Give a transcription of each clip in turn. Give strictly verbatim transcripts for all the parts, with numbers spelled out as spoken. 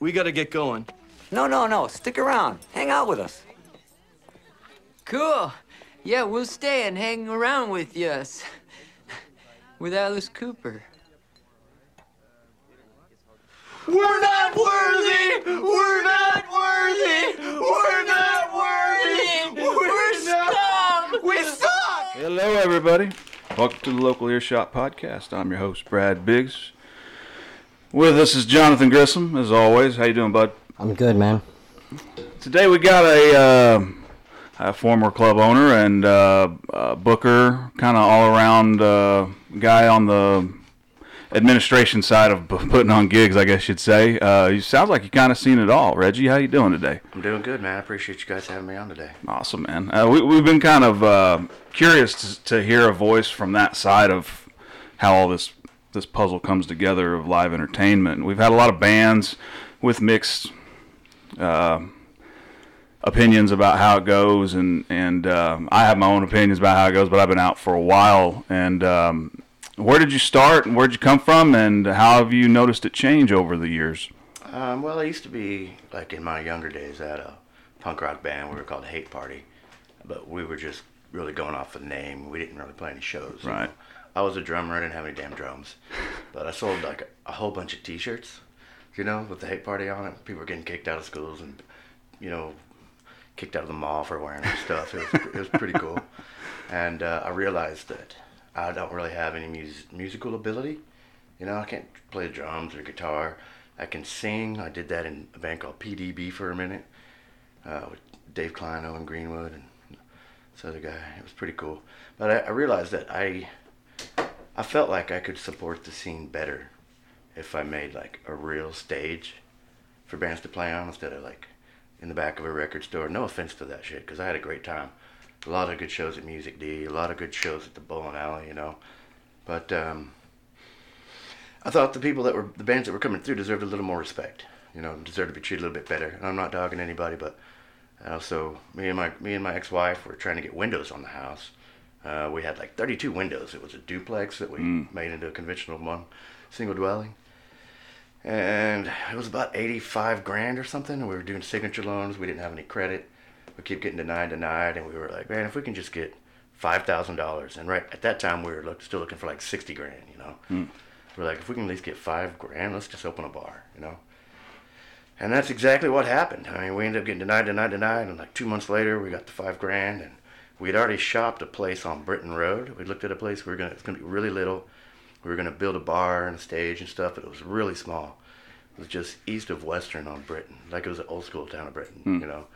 We gotta get going. No, no, no, stick around. Hang out with us. Cool. Yeah, we'll stay and hang around with us. With Alice Cooper. We're not worthy! We're not worthy! We're not worthy! We're scum! We suck! Hello, everybody. Welcome to the Local Earshot Podcast. I'm your host, Brad Biggs. With us is Jonathan Grissom, as always. How you doing, bud? I'm good, man. Today we got a, uh, a former club owner and uh, a booker, kind of all-around uh, guy on the administration side of putting on gigs, I guess you'd say. Uh, you sounds like you kind of seen it all. Reggie, how you doing today? I'm doing good, man. I appreciate you guys having me on today. Awesome, man. Uh, we, we've been kind of uh, curious to, to hear a voice from that side of how all this this puzzle comes together of live entertainment. We've had a lot of bands with mixed uh, opinions about how it goes, and and um, I have my own opinions about how it goes, but I've been out for a while. And um, where did you start, and where did you come from, and how have you noticed it change over the years? Um, well, I used to be, like in my younger days, I had a punk rock band. We were called Hate Party, but we were just really going off the name. We didn't really play any shows. Right. You know? I was a drummer. I didn't have any damn drums, but I sold like a, a whole bunch of T-shirts. You know, with the Hate Party on it, people were getting kicked out of schools and, you know, kicked out of the mall for wearing their stuff. It was, it was pretty cool. And uh, I realized that I don't really have any mus- musical ability. You know, I can't play drums or guitar. I can sing. I did that in a band called P D B for a minute uh, with Dave Klein, Owen Greenwood, and this other guy. It was pretty cool. But I, I realized that I, I felt like I could support the scene better if I made like a real stage for bands to play on instead of like in the back of a record store. No offense to that shit, because I had a great time. A lot of good shows at Music D, a lot of good shows at the Bowling Alley, you know. But um, I thought the people that were, the bands that were coming through deserved a little more respect, you know, deserved to be treated a little bit better. And I'm not dogging anybody, but also me and my, me and my ex-wife were trying to get windows on the house. Uh, we had like thirty-two windows. It was a duplex that we mm. made into a conventional one, single dwelling. And it was about eighty-five grand or something. We were doing signature loans. We didn't have any credit. We keep getting denied, denied. And we were like, man, if we can just get five thousand dollars. And right at that time, we were look, still looking for like sixty grand, you know. Mm. We're like, if we can at least get five grand, let's just open a bar, you know. And that's exactly what happened. I mean, we ended up getting denied, denied, denied. And like two months later, we got the five grand. And we'd already shopped a place on Britain Road. We looked at a place. We were gonna, it's going to be really little. We were going to build a bar and a stage and stuff, but it was really small. It was just east of Western on Britain, like it was an old school town of Britain, mm. you know.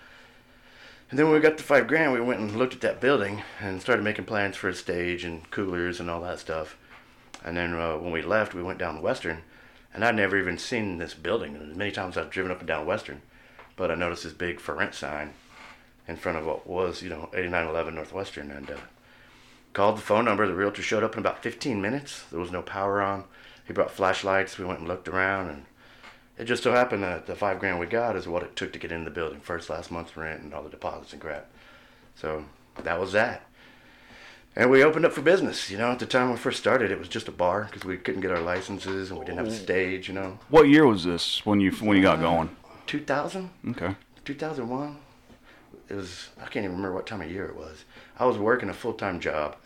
And then when we got the five grand, we went and looked at that building and started making plans for a stage and coolers and all that stuff. And then uh, when we left, we went down to Western, and I'd never even seen this building. And many times I've driven up and down Western, but I noticed this big for rent sign in front of what was, you know, eighty-nine eleven Northwestern, and uh, called the phone number. The realtor showed up in about fifteen minutes. There was no power on. He brought flashlights. We went and looked around, and it just so happened that the five grand we got is what it took to get into the building. First, last month's rent, and all the deposits and crap. So that was that. And we opened up for business. You know, at the time we first started, it was just a bar because we couldn't get our licenses and we didn't have a stage, you know. What year was this when you when you got going? two thousand Okay. two thousand one It was, I can't even remember what time of year it was. I was working a full-time job,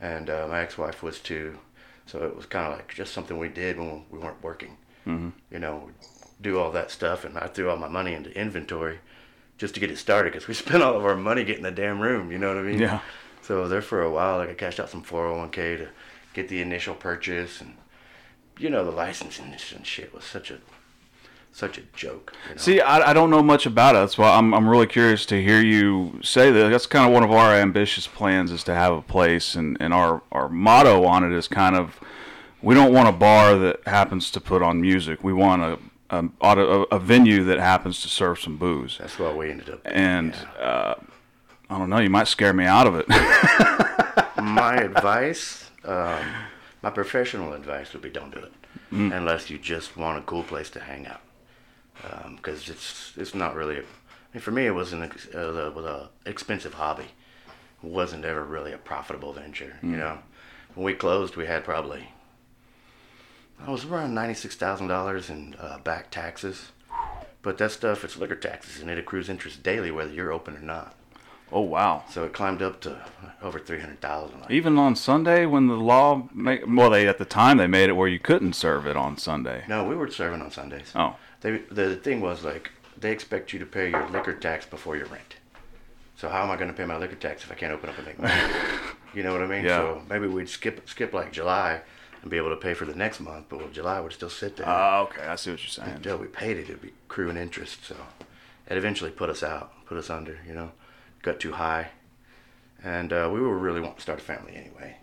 and uh, my ex-wife was too, so it was kind of like just something we did when we weren't working. Mm-hmm. You know, we'd do all that stuff, and I threw all my money into inventory just to get it started because we spent all of our money getting the damn room, you know what I mean? Yeah. So there for a while, like I cashed out some four oh one k to get the initial purchase, and you know, the licensing and shit was such a Such a joke. You know? See, I, I don't know much about it. That's why I'm I'm really curious to hear you say that. That's kind of one of our ambitious plans is to have a place, and, and our, our motto on it is kind of, we don't want a bar that happens to put on music. We want a a, a, a venue that happens to serve some booze. That's what we ended up doing. And yeah. uh, I don't know, you might scare me out of it. My advice, um, my professional advice would be don't do it mm. unless you just want a cool place to hang out. Because um, it's it's not really, a, I mean, for me it was an ex, uh, the, was a expensive hobby. It wasn't ever really a profitable venture, mm. you know. When we closed, we had probably, I was around ninety-six thousand dollars in uh, back taxes, But that stuff, it's liquor taxes, and it accrues interest daily whether you're open or not. Oh, wow. So it climbed up to over three hundred thousand dollars. Even on Sunday when the law, make, well, they at the time they made it where you couldn't serve it on Sunday. No, we were serving on Sundays. Oh. They, the thing was, like, they expect you to pay your liquor tax before your rent. So how am I going to pay my liquor tax if I can't open up and make money? You know what I mean? Yeah. So maybe we'd skip, skip like, July and be able to pay for the next month, but well, July would still sit there. Oh, uh, okay. I see what you're saying. Until we paid it, it would be accruing interest. So it eventually put us out, put us under, you know. Got too high, and uh, we were really wanting to start a family anyway,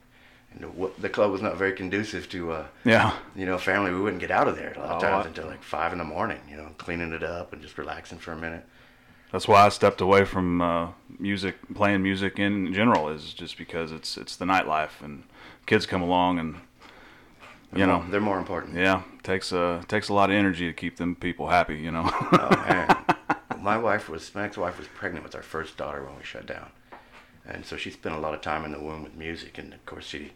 and the, w- the club was not very conducive to uh, yeah you know family. We wouldn't get out of there a lot of oh, times I, until like five in the morning, you know, cleaning it up and just relaxing for a minute. That's why I stepped away from uh, music, playing music in general, is just because it's it's the nightlife and kids come along and you they're know more, they're more important. Yeah, takes a takes a lot of energy to keep them people happy, you know. Oh, man. My wife was, my ex-wife was pregnant with our first daughter when we shut down. And so she spent a lot of time in the womb with music. And of course, she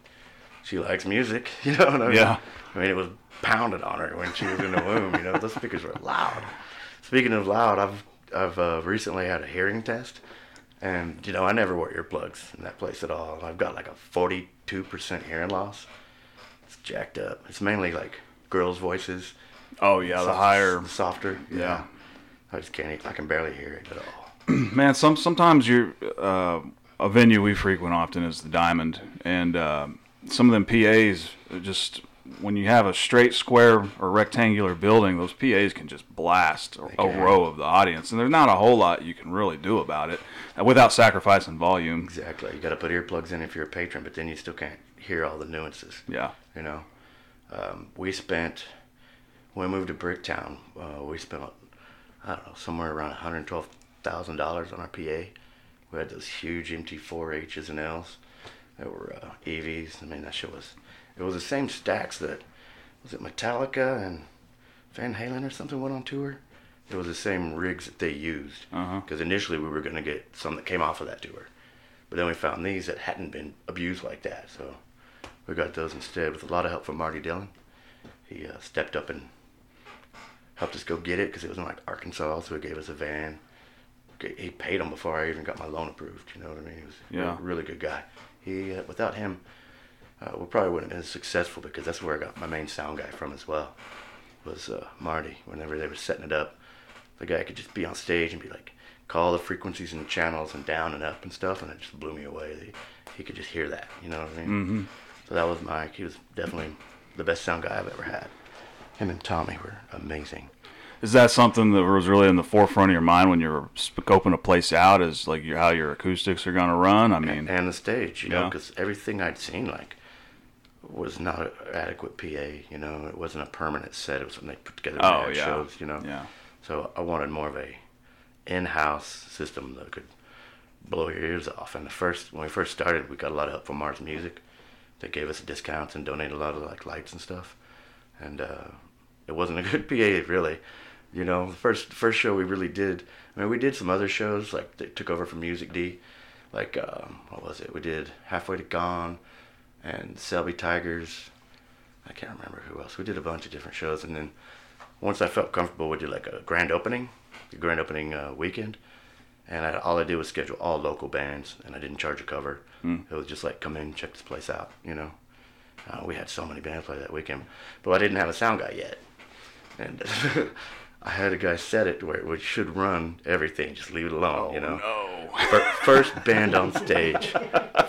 she likes music, you know what I mean? Yeah. I mean, it was pounded on her when she was in the womb, you know. Those speakers were loud. Speaking of loud, I've I've uh, recently had a hearing test. And, you know, I never wore earplugs in that place at all. I've got like a forty-two percent hearing loss. It's jacked up. It's mainly like girls' voices. Oh, yeah, soft, the higher. Softer. Yeah. yeah. I just can't, I can barely hear it at all. Man, some sometimes you're, uh, a venue we frequent often is the Diamond, and uh, some of them P As, just when you have a straight square or rectangular building, those P As can just blast a, a row of the audience, and there's not a whole lot you can really do about it without sacrificing volume. Exactly. You got to put earplugs in if you're a patron, but then you still can't hear all the nuances. Yeah. You know, um, we spent, when we moved to Bricktown, uh, we spent I don't know, somewhere around one hundred twelve thousand dollars on our P A. We had those huge M T four H's and L's that were uh, E Vs. I mean, that shit was, it was the same stacks that, was it Metallica and Van Halen or something went on tour? It was the same rigs that they used. Because uh-huh. initially we were going to get some that came off of that tour. But then we found these that hadn't been abused like that. So we got those instead with a lot of help from Marty Dillon. He uh, stepped up and helped us go get it because it was in like Arkansas, so he gave us a van. He paid them before I even got my loan approved. You know what I mean? He was yeah. a really good guy. He uh, without him, uh, we probably wouldn't have been as successful because that's where I got my main sound guy from as well. Was uh, Marty. Whenever they were setting it up, the guy could just be on stage and be like, call the frequencies and channels and down and up and stuff, and it just blew me away. He, he could just hear that. You know what I mean? Mm-hmm. So that was Mike. He was definitely the best sound guy I've ever had. Him and Tommy were amazing. Is that something that was really in the forefront of your mind when you were scoping a place out, is like your, how your acoustics are going to run? I mean, and, and the stage, you yeah. know, because everything I'd seen like was not an adequate P A. You know, it wasn't a permanent set. It was something they put together oh, yeah. shows. You know, yeah. So I wanted more of a in-house system that could blow your ears off. And the first when we first started, we got a lot of help from Mars Music. They gave us discounts and donated a lot of like lights and stuff. And uh, it wasn't a good P A really. You know, the first first show we really did, I mean, we did some other shows, like, they took over from Music D. Like, um, what was it? We did Halfway to Gone and Selby Tigers. I can't remember who else. We did a bunch of different shows. And then once I felt comfortable, we did, like, a grand opening, the grand opening uh, weekend. And I, all I did was schedule all local bands, and I didn't charge a cover. Mm. It was just, like, come in, check this place out, you know. Uh, we had so many bands play that weekend. But I didn't have a sound guy yet. And... I had a guy set it where it should run everything. Just leave it alone, oh, you know. No. First band on stage.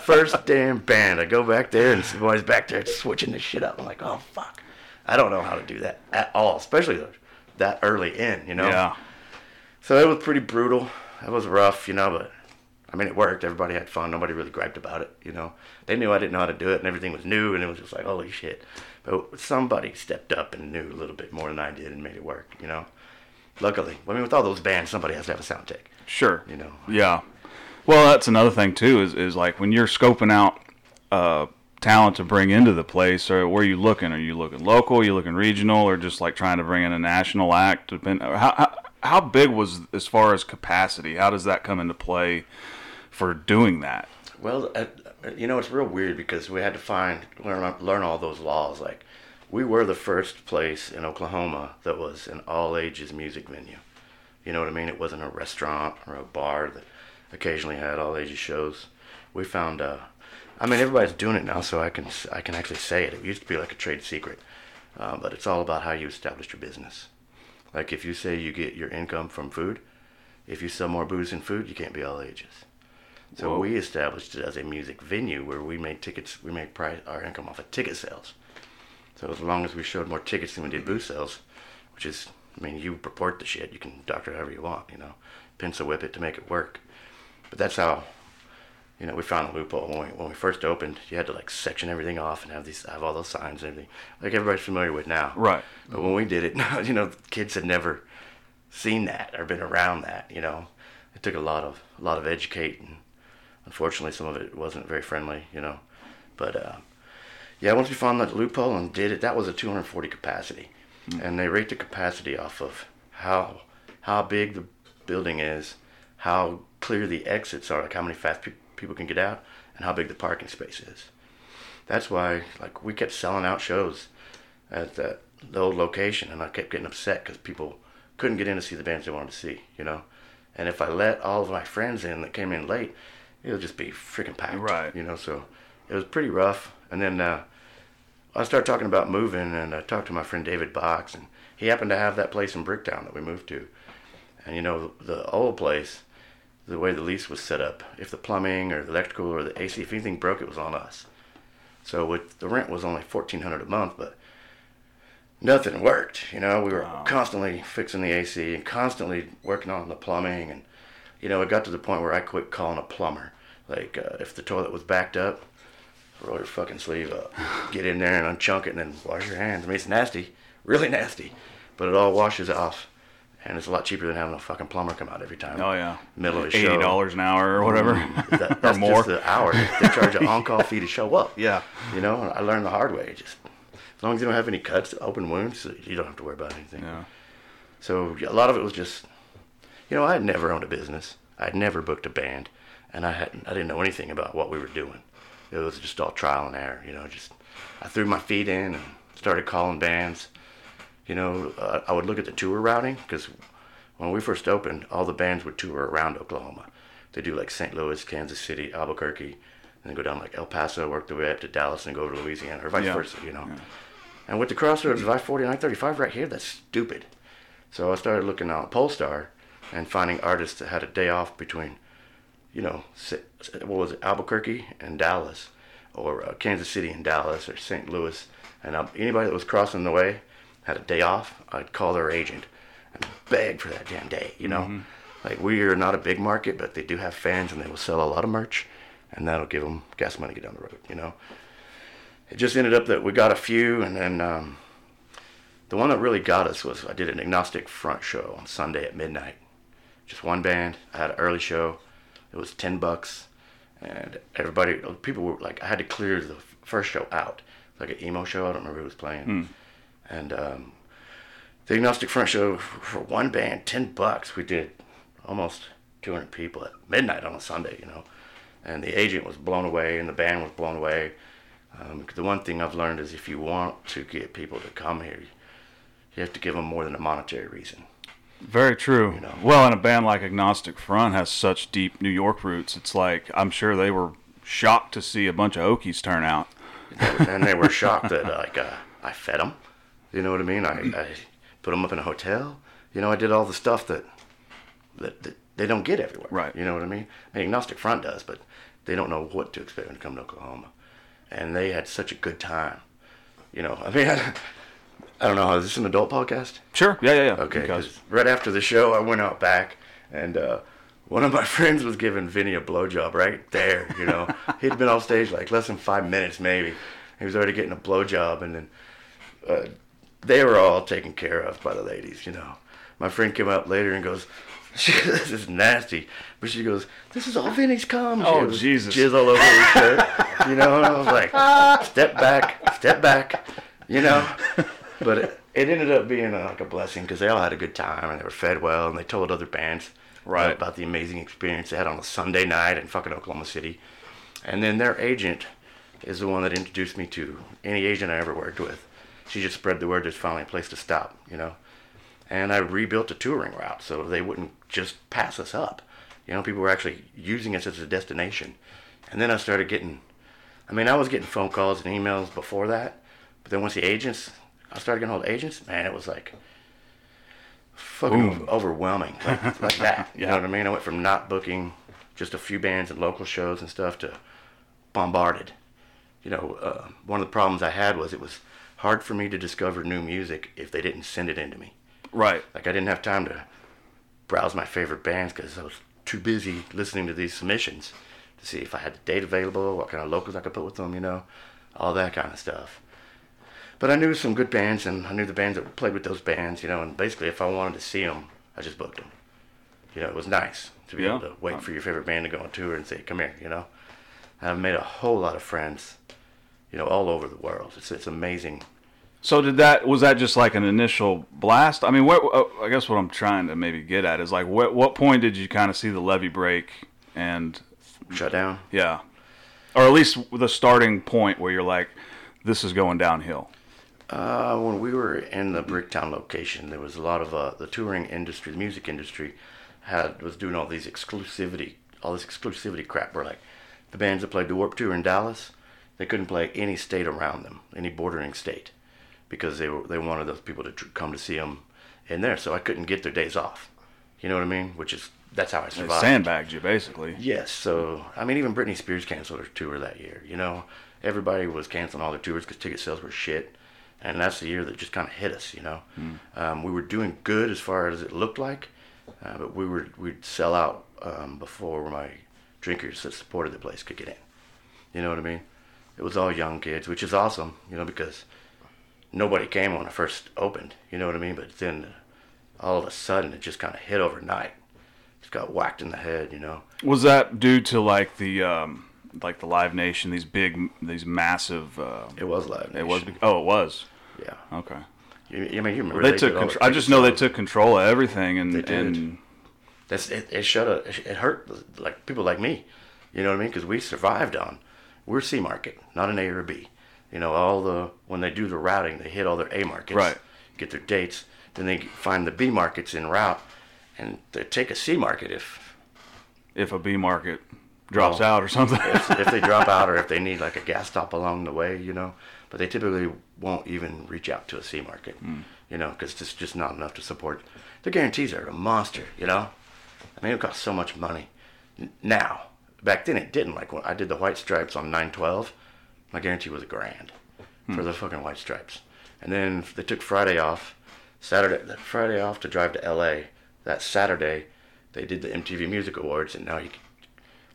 First damn band. I go back there and somebody's back there switching the shit up. I'm like, oh, fuck. I don't know how to do that at all, especially that early in, you know. Yeah. So it was pretty brutal. It was rough, you know, but, I mean, it worked. Everybody had fun. Nobody really griped about it, you know. They knew I didn't know how to do it, and everything was new, and it was just like, holy shit. But somebody stepped up and knew a little bit more than I did and made it work, you know. Luckily, I mean, with all those bands, somebody has to have a sound tech. Sure. You know. Yeah. Well, that's another thing too. Is is like when you're scoping out uh, talent to bring into the place, or where are you looking? Are you looking local? Are you looking regional, or just like trying to bring in a national act? Depend how how, how big was as far as capacity? How does that come into play for doing that? Well, uh, you know, it's real weird because we had to find learn learn all those laws like. We were the first place in Oklahoma that was an all-ages music venue. You know what I mean? It wasn't a restaurant or a bar that occasionally had all ages shows. We found, uh, I mean, everybody's doing it now, so I can I can actually say it. It used to be like a trade secret, uh, but it's all about how you establish your business. Like if you say you get your income from food, if you sell more booze than food, you can't be all ages. So Whoa. We established it as a music venue where we made tickets. We made price, our income off of ticket sales. So as long as we showed more tickets than we did booze sales, which is, I mean, you report the shit. You can doctor it however you want, you know, pencil whip it to make it work. But that's how, you know, we found a loophole. When we, when we first opened, you had to like section everything off and have these, have all those signs and everything, like everybody's familiar with now. Right. But when we did it, you know, kids had never seen that or been around that, you know. It took a lot of, a lot of educating. Unfortunately, some of it wasn't very friendly, you know. But, uh, yeah, once we found that loophole and did it, that was a two hundred forty capacity. Mm. And they rate the capacity off of how how big the building is, how clear the exits are, like how many fast pe- people can get out, and how big the parking space is. That's why, like, we kept selling out shows at the, the old location, and I kept getting upset because people couldn't get in to see the bands they wanted to see, you know. And if I let all of my friends in that came in late, it'll just be freaking packed, right? You know, so it was pretty rough. And then uh, I started talking about moving, and I talked to my friend David Box, and he happened to have that place in Bricktown that we moved to. And you know, the old place, the way the lease was set up, if the plumbing or the electrical or the A C, if anything broke, it was on us. So with the rent was only fourteen hundred dollars a month, but nothing worked. You know, we were wow. constantly fixing the A C and constantly working on the plumbing. And you know, it got to the point where I quit calling a plumber. Like, uh, if the toilet was backed up, roll your fucking sleeve up. Get in there and unchunk it and then wash your hands. I mean, it's nasty. Really nasty. But it all washes off. And it's a lot cheaper than having a fucking plumber come out every time. Oh, yeah. Middle of a show. eighty dollars an hour or whatever. That, that's or more. Just the hour. They charge an on-call fee to show up. Yeah. You know, I learned the hard way. Just as long as you don't have any cuts, open wounds, you don't have to worry about anything. Yeah. So a lot of it was just... You know, I had never owned a business. I had never booked a band, and I hadn't. I didn't know anything about what we were doing. It was just all trial and error. You know, just I threw my feet in and started calling bands. You know, uh, I would look at the tour routing because when we first opened, all the bands would tour around Oklahoma. They do like Saint Louis, Kansas City, Albuquerque, and then go down like El Paso, work their way up to Dallas, and go over to Louisiana, or vice yeah. versa. You know, yeah. And with the crossroads of I forty and I thirty-five right here, that's stupid. So I started looking out Polestar. And finding artists that had a day off between, you know, what was it, Albuquerque and Dallas, or uh, Kansas City and Dallas, or Saint Louis. And uh, anybody that was crossing the way had a day off, I'd call their agent and beg for that damn day, you know? Mm-hmm. Like, we are not a big market, but they do have fans, and they will sell a lot of merch, and that'll give them gas money to get down the road, you know? It just ended up that we got a few, and then... Um, the one that really got us was I did an Agnostic Front show on Sunday at midnight. Just one band. I had an early show. It was ten bucks, and everybody, people were like, I had to clear the first show out. It was like an emo show. I don't remember who was playing. Mm. And um, the Agnostic Front show for one band, ten bucks. We did almost two hundred people at midnight on a Sunday, you know. And the agent was blown away, and the band was blown away. Um, the one thing I've learned is if you want to get people to come here, you have to give them more than a monetary reason. Very true. You know. Well, and a band like Agnostic Front has such deep New York roots. It's like, I'm sure they were shocked to see a bunch of Okies turn out. And they were shocked that like uh, I fed them. You know what I mean? I, I put them up in a hotel. You know, I did all the stuff that, that, that they don't get everywhere. Right. You know what I mean? I mean, Agnostic Front does, but they don't know what to expect when they come to Oklahoma. And they had such a good time. You know, I mean... I, I don't know. Is this an adult podcast? Sure. Yeah, yeah, yeah. Okay. Cause right after the show, I went out back, and uh, one of my friends was giving Vinny a blowjob right there. You know, he'd been off stage like less than five minutes, maybe. He was already getting a blowjob, and then uh, they were all taken care of by the ladies. You know, my friend came up later and goes, "This is nasty," but she goes, "This is all Vinny's cum." Oh, Jesus! Jizz all over his shirt. You know, and I was like, "Step back, step back," you know. But it, it ended up being a, like a blessing because they all had a good time and they were fed well and they told other bands right. you know, about the amazing experience they had on a Sunday night in fucking Oklahoma City. And then their agent is the one that introduced me to any agent I ever worked with. She just spread the word there's finally a place to stop, you know. and I rebuilt the touring route so they wouldn't just pass us up. You know, people were actually using us as a destination. And then I started getting, I mean, I was getting phone calls and emails before that, but then once the agents, I started getting hold of agents, man, it was like fucking Boom. overwhelming, like, like that. You yeah. know what I mean? I went from not booking just a few bands and local shows and stuff to bombarded. You know, uh, one of the problems I had was it was hard for me to discover new music if they didn't send it in to me. Right. Like, I didn't have time to browse my favorite bands because I was too busy listening to these submissions to see if I had the date available, what kind of locals I could put with them, you know, all that kind of stuff. But I knew some good bands, and I knew the bands that played with those bands, you know, and basically if I wanted to see them, I just booked them. You know, it was nice to be yeah. able to wait for your favorite band to go on tour and say, come here, you know. And I've made a whole lot of friends, you know, all over the world. It's it's amazing. So did that, was that just like an initial blast? I mean, what, I guess what I'm trying to maybe get at is like, what what point did you kind of see the levee break and... Shut down? Yeah. Or at least the starting point where you're like, this is going downhill. Uh, when we were in the Bricktown location, there was a lot of, uh, the touring industry, the music industry had, was doing all these exclusivity, all this exclusivity crap. We're like, the bands that played the Warped Tour in Dallas, they couldn't play any state around them, any bordering state, because they were, they wanted those people to tr- come to see them in there. So I couldn't get their days off. You know what I mean? Which is, that's how I survived. They sandbagged you, basically. Yes. So, I mean, even Britney Spears canceled her tour that year. You know, everybody was canceling all their tours because ticket sales were shit. And that's the year that just kind of hit us, you know. Mm. Um, we were doing good as far as it looked like, uh, but we were, we'd sell out um, before my drinkers that supported the place could get in. You know what I mean? It was all young kids, which is awesome, you know, because nobody came when I first opened. You know what I mean? But then all of a sudden, it just kind of hit overnight. Just got whacked in the head, you know. Was that due to like the... Um... like the Live Nation, these big, these massive... Uh, it was Live Nation. It was, oh, it was? Yeah. Okay. You, I mean, you remember well, they, they took control. I just know they took control of everything. And, they did. And That's, it, it shut up. It hurt like people like me. You know what I mean? Because we survived on... We're C market, not an A or a B. You know, all the... When they do the routing, they hit all their A markets. Right. Get their dates. Then they find the B markets en route. And they take a C market if... If a B market... drops well, out or something. if, if they drop out or if they need like a gas stop along the way, you know, but they typically won't even reach out to a C market, mm. you know, because it's just not enough to support. The guarantees are a monster, you know. I mean, it costs so much money. Now, back then it didn't. Like when I did the White Stripes on nine twelve, my guarantee was a grand mm. for the fucking White Stripes. And then they took Friday off, Saturday, Friday off to drive to L A. That Saturday, they did the M T V Music Awards, and now you can...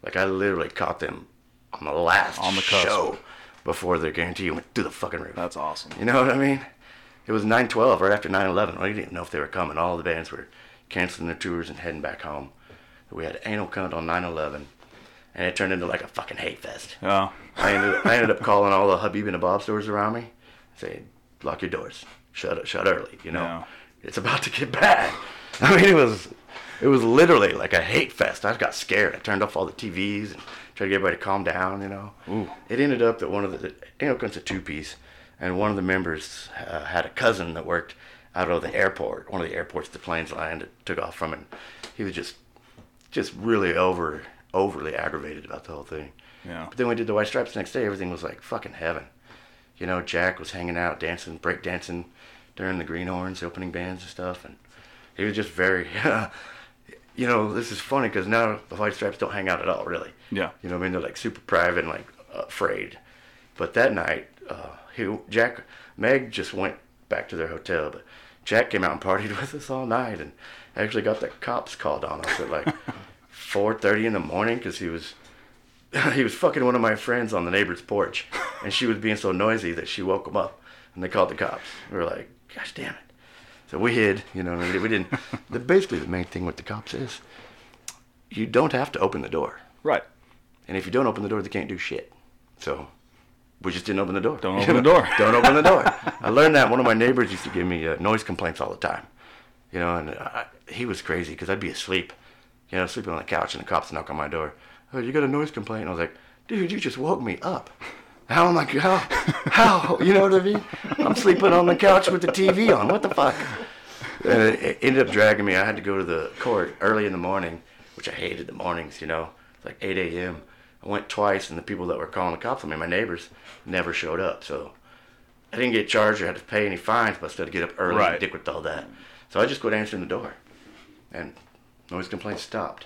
Like, I literally caught them on the last on the show before their guarantee went through the fucking roof. That's awesome. You know what I mean? It was nine twelve, right after nine eleven. We didn't know if they were coming. All the bands were canceling their tours and heading back home. We had Anal Cunt on nine eleven, and it turned into like a fucking hate fest. Yeah. I ended up, I ended up calling all the Habib and the Bob stores around me, saying, lock your doors. Shut up, shut early, you know? Yeah. It's about to get bad. I mean, it was... It was literally like a hate fest. I got scared. I turned off all the T Vs and tried to get everybody to calm down, you know. Ooh. It ended up that one of the, you know, it's a two-piece, and one of the members uh, had a cousin that worked out of the airport, one of the airports the planes landed, took off from, and he was just just really over overly aggravated about the whole thing. Yeah. But then we did the White Stripes the next day. Everything was like fucking heaven. You know, Jack was hanging out, dancing, break dancing during the Greenhorns, opening bands and stuff, and he was just very... You know, this is funny because now the White Stripes don't hang out at all, really. Yeah. You know what I mean? They're like super private and like afraid. But that night, uh, he, Jack, Meg just went back to their hotel, but Jack came out and partied with us all night and actually got the cops called on us at like four thirty in the morning because he was he was fucking one of my friends on the neighbor's porch, and she was being so noisy that she woke him up, and they called the cops. We were like, gosh damn it. So we hid, you know, we didn't, the, basically the main thing with the cops is you don't have to open the door. Right. And if you don't open the door, they can't do shit. So we just didn't open the door. Don't open the door. Don't open the door. I learned that. One of my neighbors used to give me uh, noise complaints all the time, you know, and I, he was crazy because I'd be asleep, you know, sleeping on the couch and the cops knock on my door. Oh, you got a noise complaint? And I was like, dude, you just woke me up. How am I, how, how, you know what I mean? I'm sleeping on the couch with the T V on. What the fuck? And it ended up dragging me. I had to go to the court early in the morning, which I hated the mornings, you know. It's like eight a.m. I went twice, and the people that were calling the cops on me, my neighbors, never showed up. So I didn't get charged or had to pay any fines, but I still had to get up early right. and dick with all that. So I just quit answering the door. And noise complaints stopped.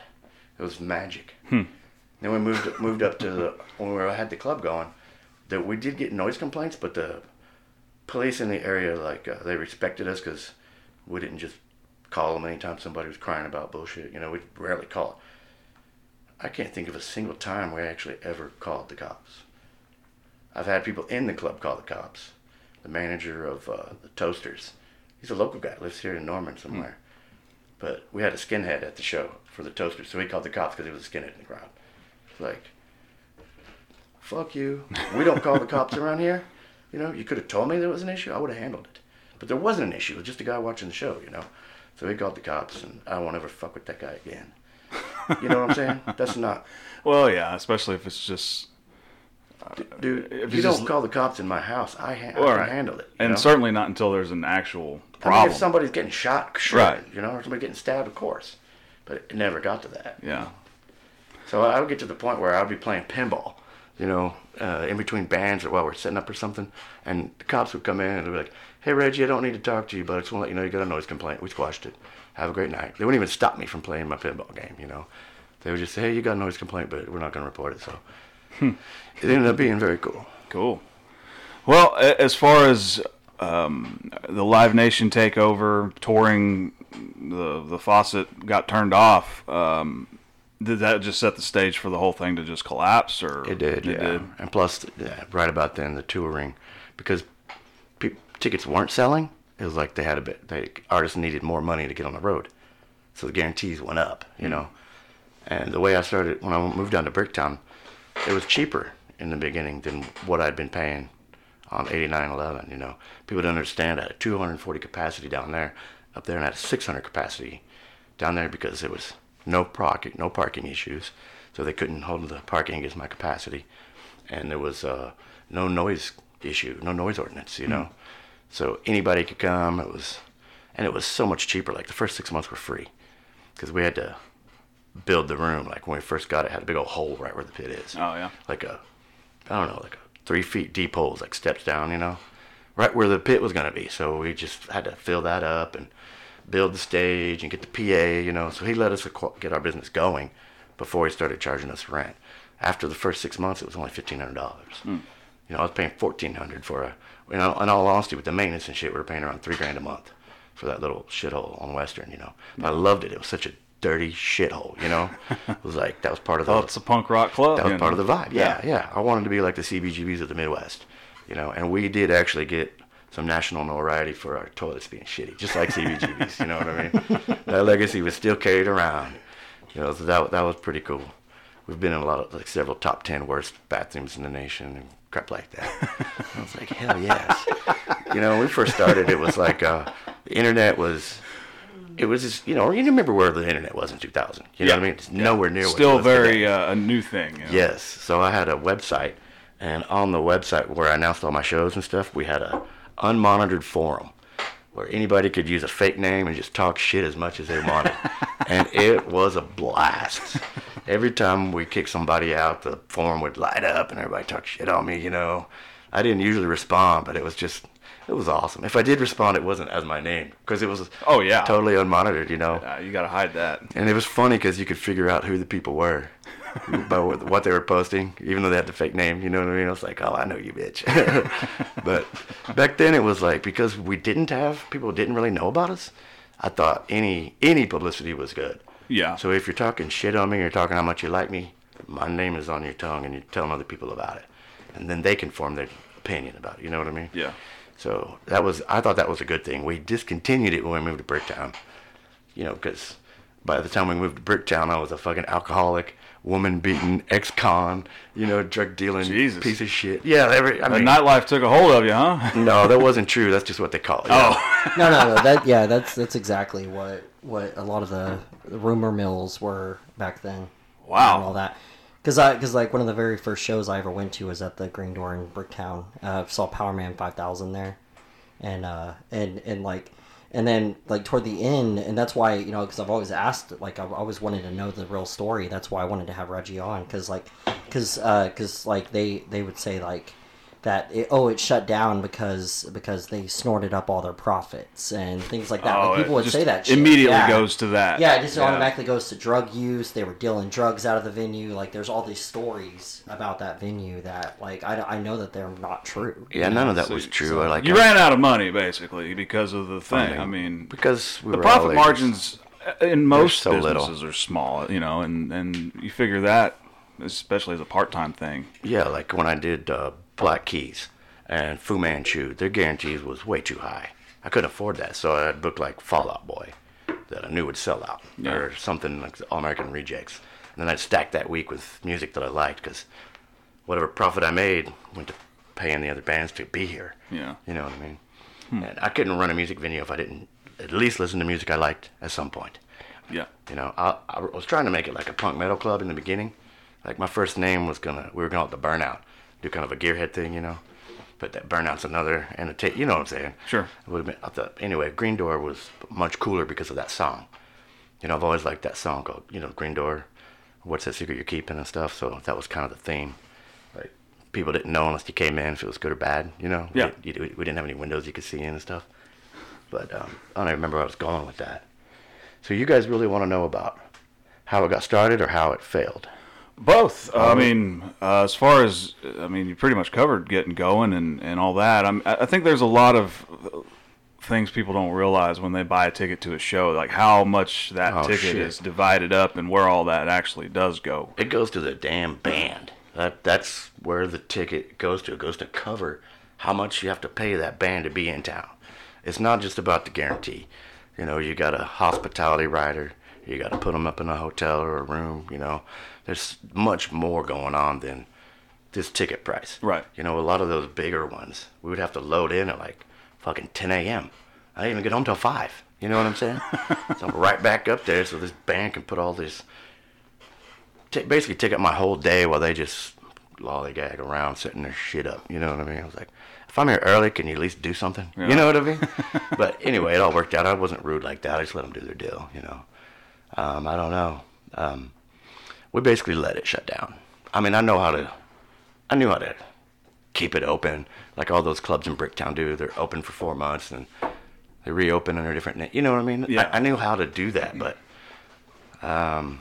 It was magic. Hmm. Then we moved moved up to the, when we had the club going, that we did get noise complaints, but the police in the area, like, uh, they respected us because we didn't just call them anytime somebody was crying about bullshit. You know, we rarely call. I can't think of a single time we actually ever called the cops. I've had people in the club call the cops. The manager of uh, the Toasters, he's a local guy, lives here in Norman somewhere. Mm. But we had a skinhead at the show for the Toasters, so he called the cops because he was a skinhead in the crowd. Like, fuck you. We don't call the cops around here. You know, you could have told me there was an issue. I would have handled it. But there wasn't an issue. It was just a guy watching the show, you know. So he called the cops, and I won't ever fuck with that guy again. You know what I'm saying? That's not... Well, yeah, especially if it's just... D- dude, if you don't just... call the cops in my house, I, ha- well, I can right. handle it. And know? Certainly not until there's an actual problem. I mean, if somebody's getting shot, sure, right. you know, or somebody getting stabbed, of course. But it never got to that. Yeah. So I would get to the point where I would be playing pinball, you know, uh, in between bands or while we're setting up or something. And the cops would come in and they'd be like, hey, Reggie, I don't need to talk to you, but I just want to let you know you got a noise complaint. We squashed it. Have a great night. They wouldn't even stop me from playing my pinball game, you know. They would just say, hey, you got a noise complaint, but we're not going to report it. So hmm. it ended up being very cool. Cool. Well, as far as um, the Live Nation takeover, touring, the, the faucet got turned off, um, did that just set the stage for the whole thing to just collapse? Or It did, it yeah. Did? And plus, yeah, right about then, the touring, because pe- tickets weren't selling, it was like they had a bit, they, artists needed more money to get on the road. So the guarantees went up, you mm-hmm. know. And the way I started, when I moved down to Bricktown, it was cheaper in the beginning than what I'd been paying on eighty-nine eleven, you know. People don't understand that. two hundred forty capacity down there, up there, and I had six hundred capacity down there because it was... No parking, no parking issues, so they couldn't hold the parking against my capacity, and there was uh, no noise issue, no noise ordinance, you know. Mm. So anybody could come. It was, and it was so much cheaper. Like the first six months were free, because we had to build the room. Like when we first got it, it had a big old hole right where the pit is. Oh yeah. Like a, I don't know, like a three feet deep hole, like steps down, you know, right where the pit was gonna be. So we just had to fill that up and build the stage and get the P A, you know. So he let us get our business going before he started charging us rent. After the first six months, it was only fifteen hundred dollars. Mm. You know, I was paying fourteen hundred dollars for a, you know, in all honesty, with the maintenance and shit, we were paying around three grand a month for that little shithole on Western, you know. But I loved it. It was such a dirty shithole, you know. It was like, that was part of the... Oh, it's a punk rock club. That was part know? of the vibe. Yeah, yeah, yeah. I wanted to be like the C B G Bs of the Midwest, you know. And we did actually get... some national notoriety for our toilets being shitty, just like C B G Bs, you know what I mean? That legacy was still carried around, you know, so that that was pretty cool. We've been in a lot of, like, several top ten worst bathrooms in the nation and crap like that. I was like, hell yes. You know, when we first started, it was like, uh, the internet was, it was just, you know, you remember where the internet was in two thousand, you know yeah. what I mean? It's yeah. nowhere near still what it was very today. Uh, a new thing. You know? Yes, so I had a website, and on the website where I announced all my shows and stuff, we had a unmonitored forum where anybody could use a fake name and just talk shit as much as they wanted. And it was a blast. Every time we kicked somebody out, the forum would light up and everybody talked shit on me, you know. I didn't usually respond, but it was just, it was awesome. If I did respond, it wasn't as my name because it was oh yeah totally unmonitored, you know. Uh, you gotta hide that. And it was funny because you could figure out who the people were by what they were posting, even though they had the fake name, you know what I mean? I was like, oh, I know you, bitch. But back then it was like, because we didn't have, people didn't really know about us, I thought any any publicity was good. Yeah. So if you're talking shit on me, you're talking how much you like me, my name is on your tongue and you're telling other people about it. And then they can form their opinion about it, you know what I mean? Yeah. So that was, I thought that was a good thing. We discontinued it when we moved to Bricktown, you know, because by the time we moved to Bricktown, I was a fucking alcoholic, woman-beaten, ex-con, you know, drug-dealing Jesus. Piece of shit. Yeah, every, I mean, the nightlife took a hold of you, huh? No, that wasn't true. That's just what they call it. Oh, no, no, no. That yeah, that's that's exactly what what a lot of the rumor mills were back then. Wow, and all that because I because like one of the very first shows I ever went to was at the Green Door in Bricktown. Uh, saw Power Man five thousand there, and uh, and and like And then, like, toward the end, and that's why, you know, because I've always asked, like, I've always wanted to know the real story. That's why I wanted to have Reggie on, because, like, because, uh, because, like, they, they would say, like, that, it, oh, it shut down because because they snorted up all their profits and things like that. Oh, like, people would say that shit. Immediately yeah. goes to that. Yeah, it just yeah. automatically goes to drug use. They were dealing drugs out of the venue. Like, there's all these stories about that venue that, like, I, I know that they're not true. Yeah, none know? of that so, was true. So like, you I, ran out of money, basically, because of the thing. Funding. I mean, because we the were profit margins in most so businesses little. are small, you know, and, and you figure that, especially as a part-time thing. Yeah, like when I did... Uh, Black Keys and Fu Manchu, their guarantees was way too high. I couldn't afford that, so I booked like Fall Out Boy that I knew would sell out yeah. or something like All American Rejects. And then I'd stack that week with music that I liked because whatever profit I made went to paying the other bands to be here. Yeah, you know what I mean? Hmm. And I couldn't run a music venue if I didn't at least listen to music I liked at some point. Yeah. You know, I, I was trying to make it like a punk metal club in the beginning. Like my first name was going to, we were going to The Burnout. Do kind of a gearhead thing, you know, but that Burnout's another, and the ta- you know what I'm saying? Sure. It would have been. I thought, anyway, Green Door was much cooler because of that song. You know, I've always liked that song called, you know, Green Door, What's That Secret You're Keeping and stuff. So that was kind of the theme. Like people didn't know unless you came in if it was good or bad. You know. Yeah. We, we didn't have any windows you could see in and stuff. But um, I don't remember where I was going with that. So you guys really want to know about how it got started or how it failed? Both. I mean, uh, as far as, I mean, you pretty much covered getting going and, and all that. I'm, I think there's a lot of things people don't realize when they buy a ticket to a show, like how much that oh, ticket shit. is divided up and where all that actually does go. It goes to the damn band. That That's where the ticket goes to. It goes to cover how much you have to pay that band to be in town. It's not just about the guarantee. You know, you got a hospitality rider. You got to put them up in a hotel or a room, you know. There's much more going on than this ticket price. Right. You know, a lot of those bigger ones, we would have to load in at like fucking ten a.m. I didn't even get home till five. You know what I'm saying? So I'm right back up there so this band can put all this... T- basically take up my whole day while they just lollygag around setting their shit up. You know what I mean? I was like, if I'm here early, can you at least do something? Yeah. You know what I mean? But anyway, it all worked out. I wasn't rude like that. I just let them do their deal, you know. Um, I don't know. Um, we basically let it shut down. I mean, I know how to, I knew how to keep it open. Like all those clubs in Bricktown do, they're open for four months and they reopen under different names. You know what I mean? Yeah. I, I knew how to do that, but um,